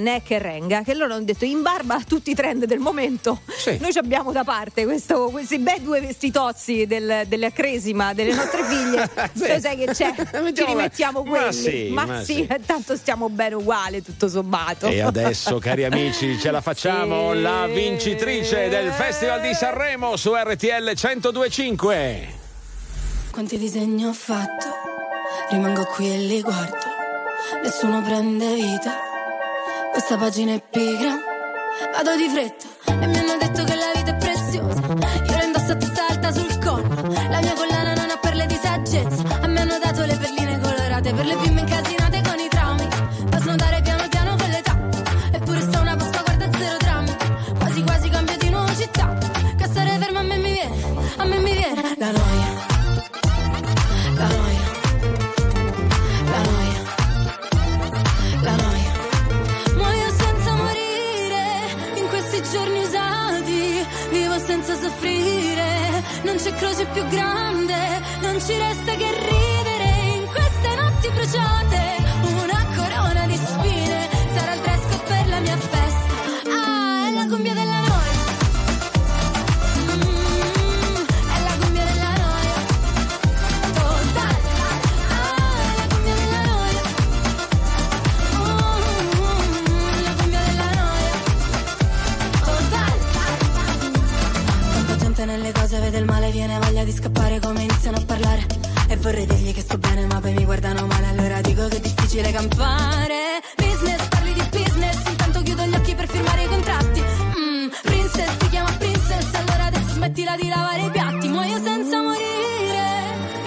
Neck e Renga, che loro hanno detto in barba a tutti i trend del momento, noi ci abbiamo da parte parte questi bei due vestitozzi della cresima delle nostre figlie. Cioè, sai che c'è? Ci rimettiamo quelli. Ma sì, tanto stiamo bene uguale, tutto sommato. E adesso, cari amici, ce la facciamo la vincitrice del Festival di Sanremo su RTL 102.5. Quanti disegni ho fatto, rimango qui e li guardo, nessuno prende vita, questa pagina è pigra, vado di fretta e mi hanno detto che la vita è preziosa, io la indosso tutta alta sul collo, la mia collana non ha perle di saggezza, a me hanno dato le perline colorate per le bimbe incasinate con i traumi, da snodare piano piano con l'età, eppure sta una posta guarda zero drammi, quasi quasi cambio di nuovo città, che stare fermo a me mi viene la noia. La noia, muoio senza morire, in questi giorni usati, vivo senza soffrire, non c'è croce più grande, non ci resta che ridere, in queste notti bruciate, una corona di spine, sarà il fresco per la mia festa, ah, è la cumbia della noia. Nelle cose vede il male, viene voglia di scappare come iniziano a parlare, e vorrei dirgli che sto bene ma poi mi guardano male, allora dico che è difficile campare, business, parli di business, intanto chiudo gli occhi per firmare i contratti, princess, ti chiama princess, allora adesso smettila di lavare i piatti, muoio senza morire,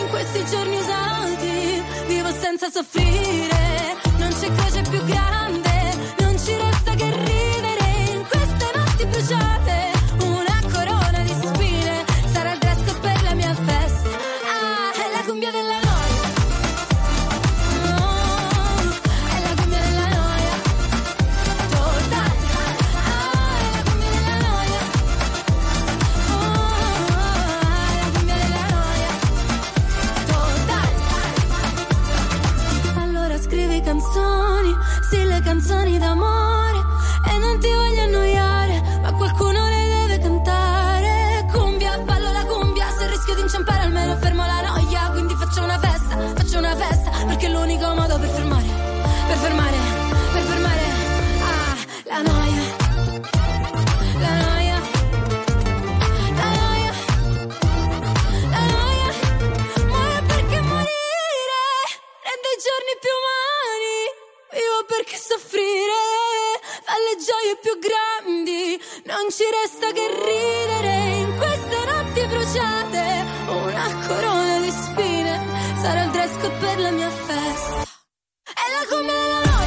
in questi giorni usati, vivo senza soffrire, non c'è croce più grande, non ci resta che ridere, in queste notti bruciate, canzoni d'amore, e non ti voglio annoiare, ma qualcuno le deve cantare, cumbia, ballo la cumbia, se rischio di inciampare almeno fermo la noia, quindi faccio una festa, perché è l'unico modo per fermare, ah, la noia, la noia. Perché soffrire alle gioie più grandi, non ci resta che ridere, in queste notti bruciate, una corona di spine, sarà il dress code per la mia festa, è la cumbia della noia.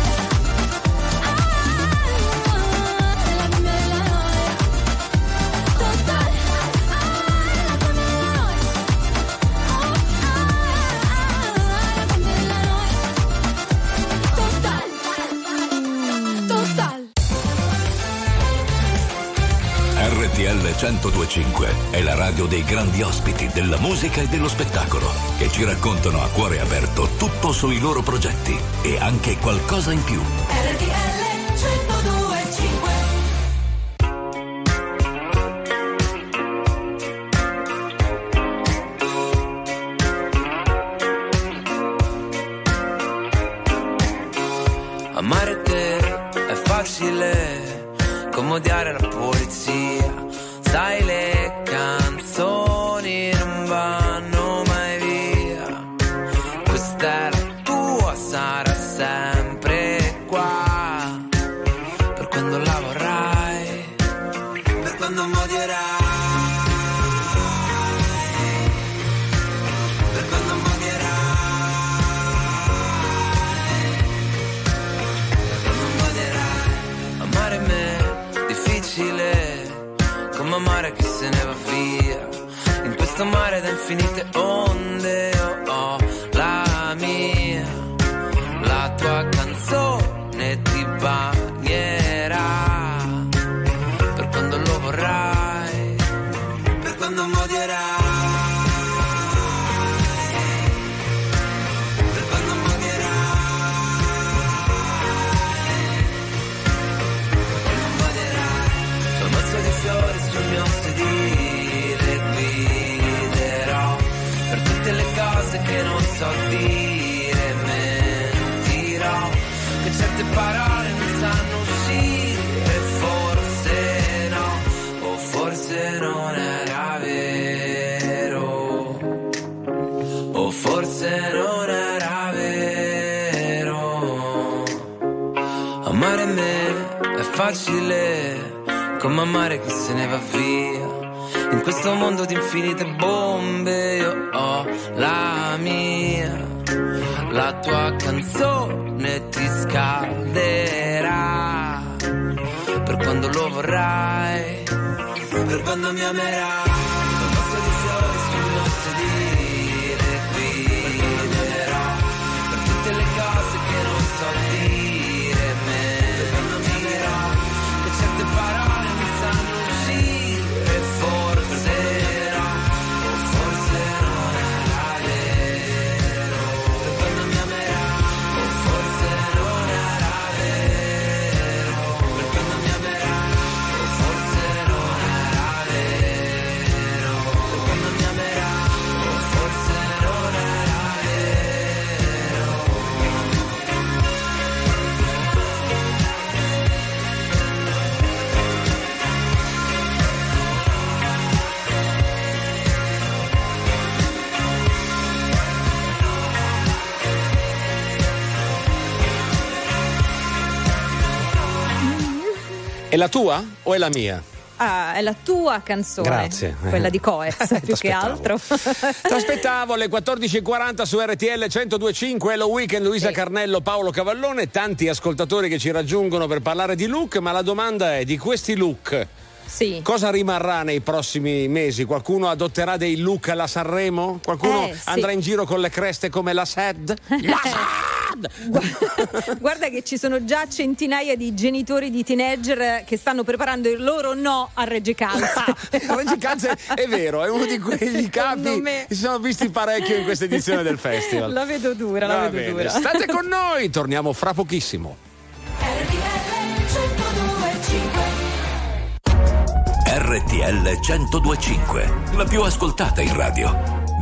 RTL 102.5 è la radio dei grandi ospiti della musica e dello spettacolo, che ci raccontano a cuore aperto tutto sui loro progetti e anche qualcosa in più. RTL 102.5. Amare te è facile, come odiare la polizia. Sai, le canzoni non vanno mai via. Questa è la tua, sarà sempre qua. Per quando la vorrai, per quando mi odierai, per quando mi odierai, per quando mi odierai. Amare me, difficile, mare che se ne va via, in questo mare da infinite onde, oh oh, la mia, la tua canzone ti bagnerà, per quando lo vorrai, per quando mi odierai. Fiori sul mio sedile, per tutte le cose che non so dire, mentirò, che certe parole non sanno uscire, forse no, o forse non era vero, o forse non era vero. Amare me è facile come amare chi se ne va via. In questo mondo di infinite bombe io ho la mia. La tua canzone ti scalderà per quando lo vorrai, per quando mi amerai. Un passo di fiori sul nostro dire qui, per quando mi amerai, per tutte le cose che non so dire me, per quando mi amerai, che certe parole mi sanno uscire, forse è la tua o è la mia? Ah, è la tua canzone. Grazie. Quella di Coez, più che altro. T'aspettavo alle 14.40 su RTL 102.5, Hello Weekend, Luisa Carnello, Paolo Cavallone, tanti ascoltatori che ci raggiungono per parlare di look, ma la domanda è di questi look. Sì. Cosa rimarrà nei prossimi mesi? Qualcuno adotterà dei look alla Sanremo? Qualcuno andrà in giro con le creste come la SAD? La SAD! Guarda che ci sono già centinaia di genitori di teenager che stanno preparando il loro no a Regge Calza. Regge Calza è vero, è uno di quei capi me... si sono visti parecchio in questa edizione del festival. La vedo dura, la vedo dura. State con noi, torniamo fra pochissimo. RTL 102.5, la più ascoltata in radio.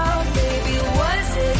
Baby, was it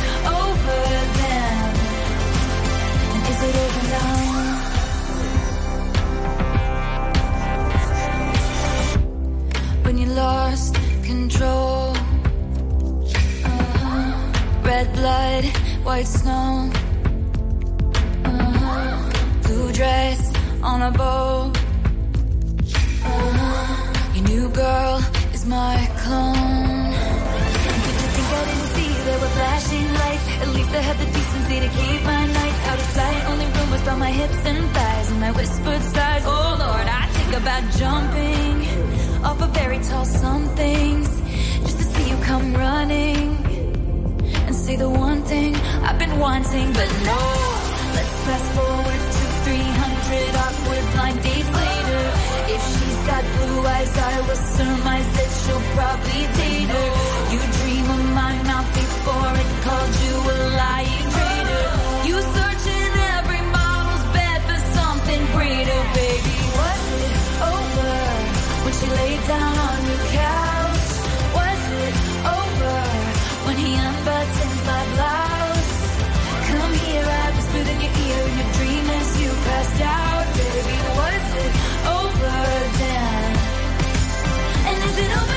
down on your couch. Was it over when he unbuttoned my blouse? Come here, I whispered in your ear in your dream as you passed out. Baby, was it over then? And is it over now?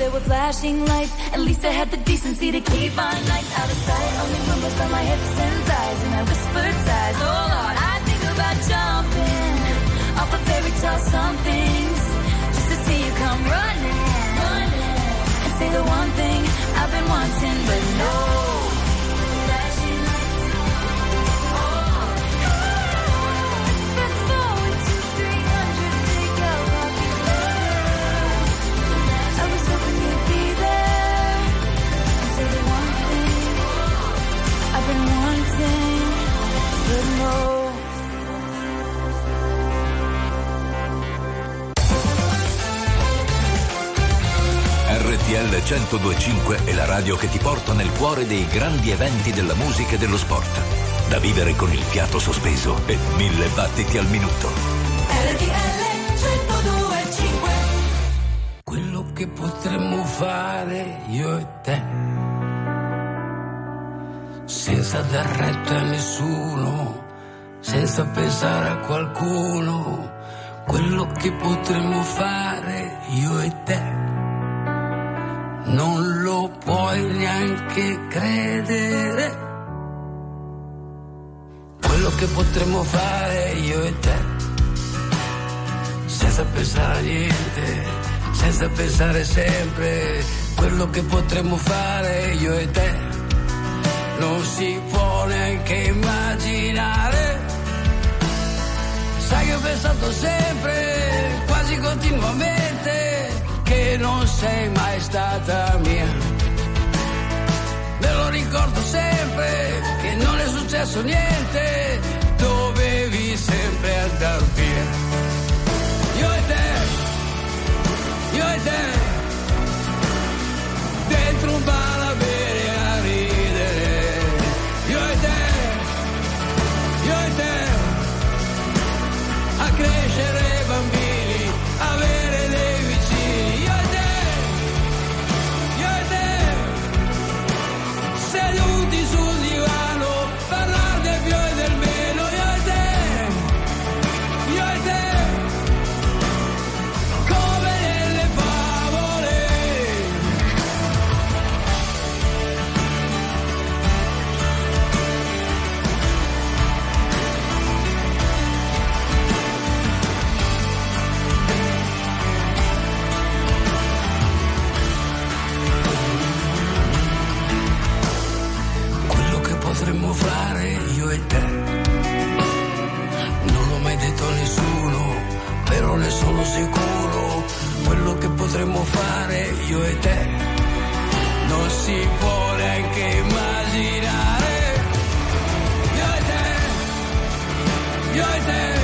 There were flashing lights. At least I had the decency to keep my nights out of sight. Only rumbles from my hips and thighs, and I whispered sighs. Oh Lord, I think about jumping off a fairy tale somethings just to see you come running, running, and say the one thing I've been wanting, but no. RTL 102.5 è la radio che ti porta nel cuore dei grandi eventi della musica e dello sport. Da vivere con il fiato sospeso e 1000 battiti al minuto. RTL 102.5. Quello che potremmo fare io e te, senza dar retta a nessuno, senza pensare a qualcuno. Quello che potremmo fare io e te, non lo puoi neanche credere. Quello che potremmo fare io e te, senza pensare a niente, senza pensare sempre. Quello che potremmo fare io e te, non si può neanche immaginare. Sai che ho pensato sempre, quasi continuamente, che non sei mai stata mia. Me lo ricordo sempre, che non è successo niente, dovevi sempre andar via. Io e te, dentro un bar a bere e a ridere. A crescere bambini, avere dei vicini. Io e te, seduti sul divano, parlare del più e del meno. Io e te, come nelle favole. Potremmo fare io e te, non l'ho mai detto a nessuno, però ne sono sicuro. Quello che potremmo fare io e te, non si può neanche immaginare. Io e te,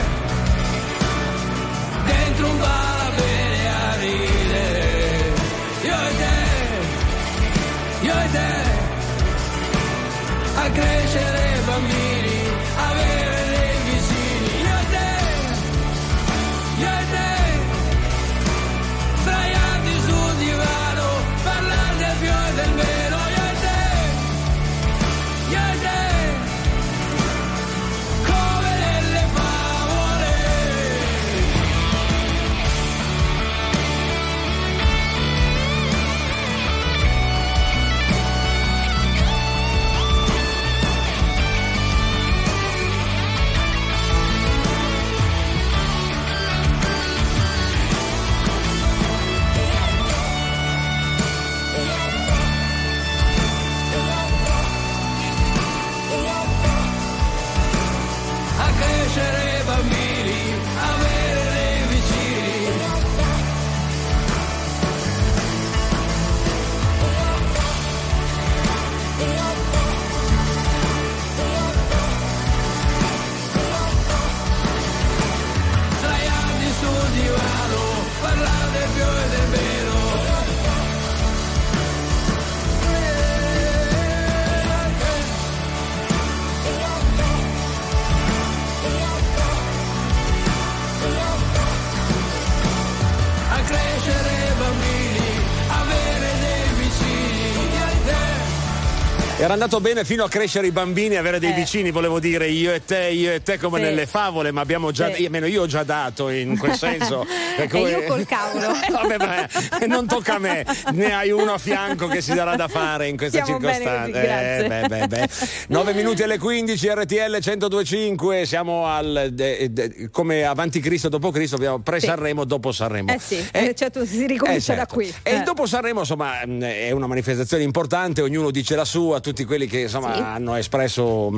dentro un bar a bere a ridere. Io e te, a crescere bambini, avere dei vicini. Io e te, sdraiati sul divano, parlare del più e del meno. Io e te, come nelle favole. Era andato bene fino a crescere i bambini, avere dei vicini, volevo dire io e te come nelle favole, ma abbiamo già, almeno io ho già dato in quel senso. Come... E io col cavolo. Vabbè, beh, non tocca a me, ne hai uno a fianco che si darà da fare in questa circostanza. 9 minuti alle 15, RTL 102.5, siamo al come avanti Cristo, dopo Cristo, abbiamo pre-Sanremo, dopo Sanremo. Certo, si ricomincia da qui. E dopo Sanremo, insomma, è una manifestazione importante, ognuno dice la sua, tutti quelli che insomma hanno espresso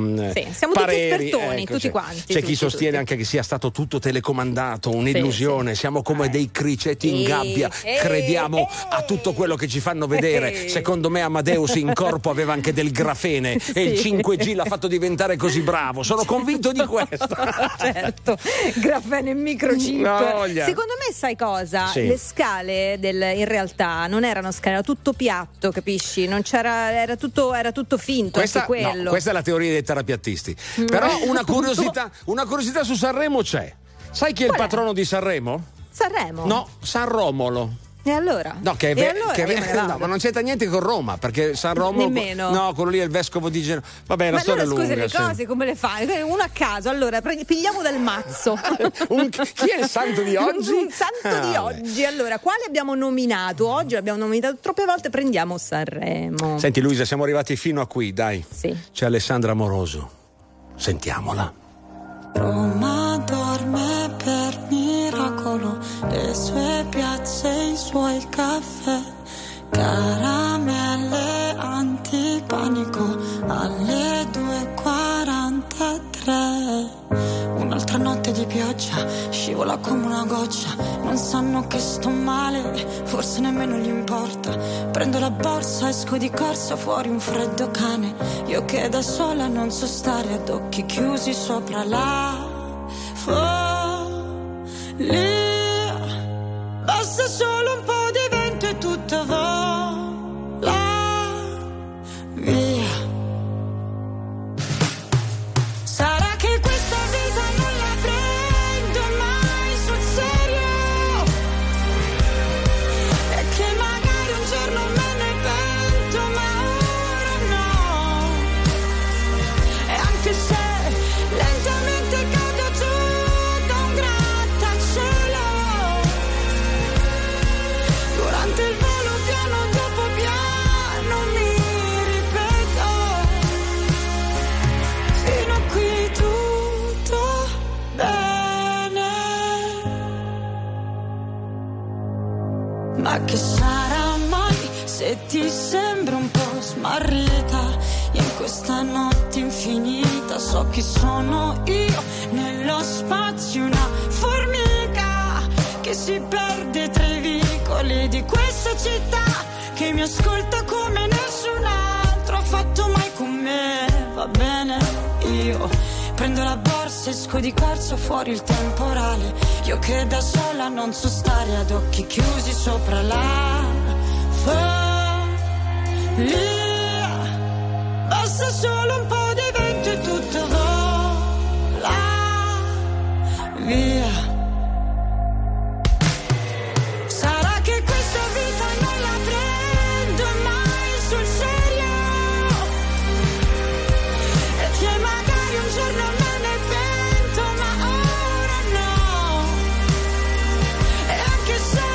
siamo pareri, tutti espertoni, tutti quanti. C'è chi sostiene anche che sia stato tutto telecomandato, un'illusione, siamo come dei criceti in gabbia, crediamo a tutto quello che ci fanno vedere. Secondo me Amadeus in corpo aveva anche del grafene e il 5G l'ha fatto diventare così bravo, sono convinto di questo. Certo, grafene e microchip. Secondo me sai cosa? Le scale in realtà non erano scale, era tutto piatto, capisci? Non c'era, era tutto finto. Questa, anche quello. No, questa è la teoria dei terapiattisti. Però una curiosità su Sanremo c'è. Sai chi è il patrono di Sanremo? Sanremo? No, San Romolo. E allora? No, ma non c'entra niente con Roma, perché San Romolo nemmeno. No, quello lì è il vescovo di Genova. Vabbè, la storia è lunga. Ma scusa, le cose come le fai? Uno a caso. Allora, pigliamo dal mazzo. Chi è il santo di oggi? Il santo di oggi. Allora, quale abbiamo nominato? Oggi l'abbiamo nominato troppe volte, prendiamo Sanremo. Senti Luisa, siamo arrivati fino a qui, dai. Sì. C'è Alessandra Amoroso. Sentiamola. Roma dorme per miracolo, le sue piazze, i suoi caffè, caramelle antipanico, alle 2:43. Un'altra notte di pioggia, scivola come una goccia, non sanno che sto male, forse nemmeno gli importa. Prendo la borsa, esco di corsa, fuori un freddo cane, io che da sola non so stare, ad occhi chiusi sopra la follia. Basta solo un po' di vento e tutto vola via. Sarà che questa vita non la prendo mai sul serio, e che magari un giorno me ne pento, ma ora no. E anche se lentamente cado giù da un grattacielo, durante il volo piano dopo piano mi ripeto, fino a qui tutto bene. Ma che sarà mai se ti sembro un po' smarrita in questa notte infinita? So chi sono io nello spazio, una formica che si perde tra i vicoli di questa città, che mi ascolta come nessun altro ha fatto mai con me. Va bene, io prendo la borsa, esco di corsa, fuori il temporale, io che da sola non so stare, ad occhi chiusi sopra la follia. Basta solo un po' di vento e tutto vola via. Sarà che questa vita non la prendo mai sul serio, e che magari un giorno me ne pento, ma ora no. E anche se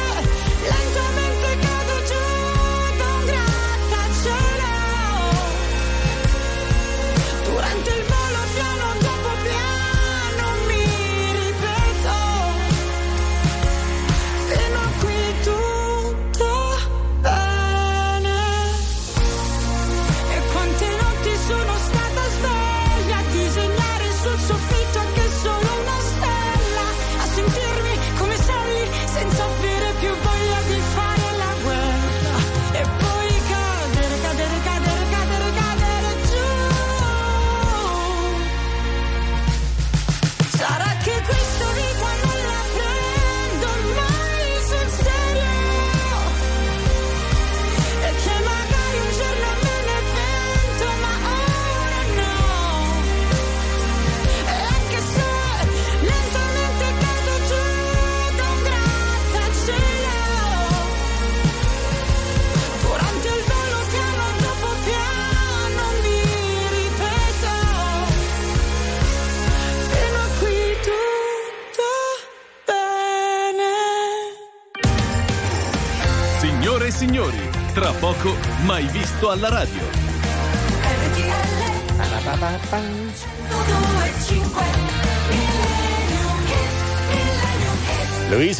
lentamente cado giù da un grattacielo, signori, tra poco Mai Visto alla Radio.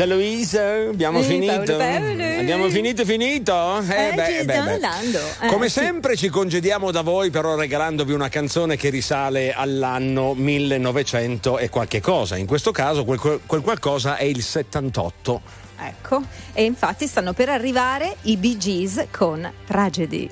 Luisa, abbiamo finito. Abbiamo finito? Beh. Come sempre ci congediamo da voi, però regalandovi una canzone che risale all'anno 1900 e qualche cosa. In questo caso quel qualcosa è il 78. Ecco, e infatti stanno per arrivare i Bee Gees con Tragedy.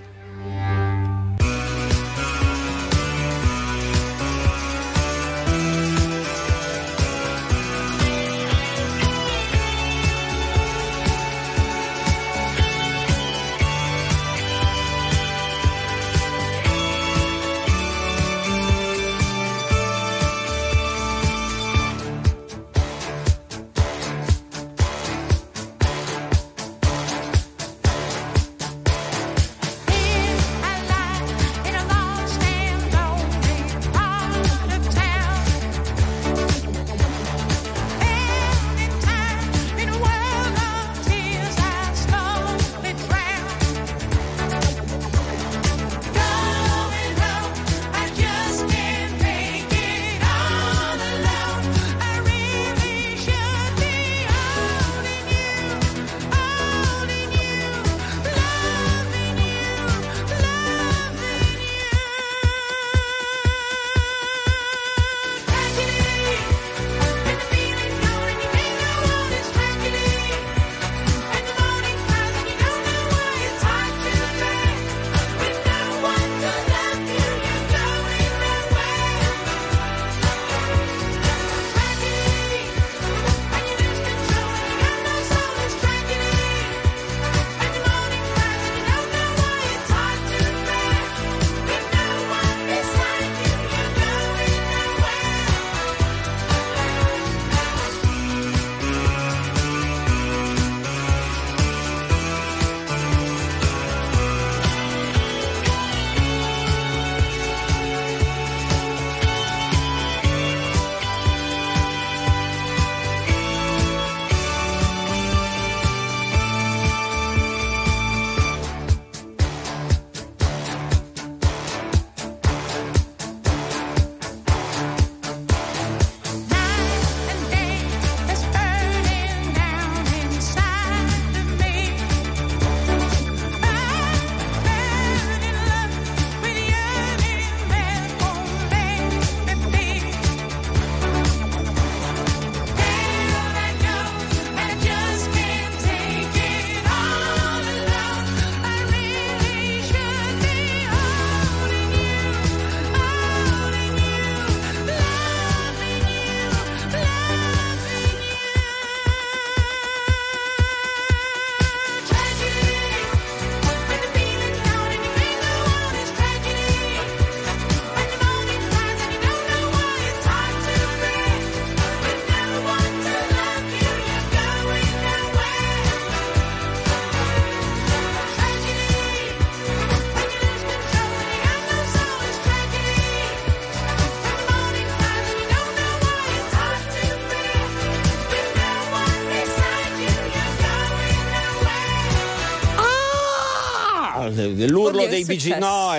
L'urlo dei Bee Gees. No,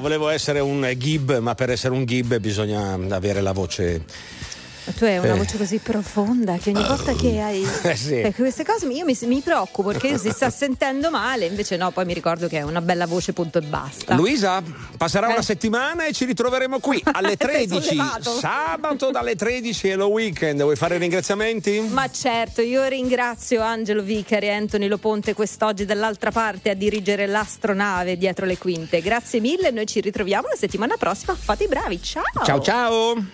volevo essere un ghib, ma per essere un ghib bisogna avere la voce. Ma tu hai una voce così profonda che ogni volta che hai queste cose io mi preoccupo perché si sta sentendo male, invece no, poi mi ricordo che è una bella voce, punto e basta. Luisa, passerà una settimana e ci ritroveremo qui alle 13, sabato dalle 13 e lo weekend. Vuoi fare ringraziamenti? Ma certo, io ringrazio Angelo Vicari e Anthony Loponte quest'oggi dall'altra parte a dirigere l'astronave dietro le quinte. Grazie mille, noi ci ritroviamo la settimana prossima, fate i bravi, ciao! Ciao ciao!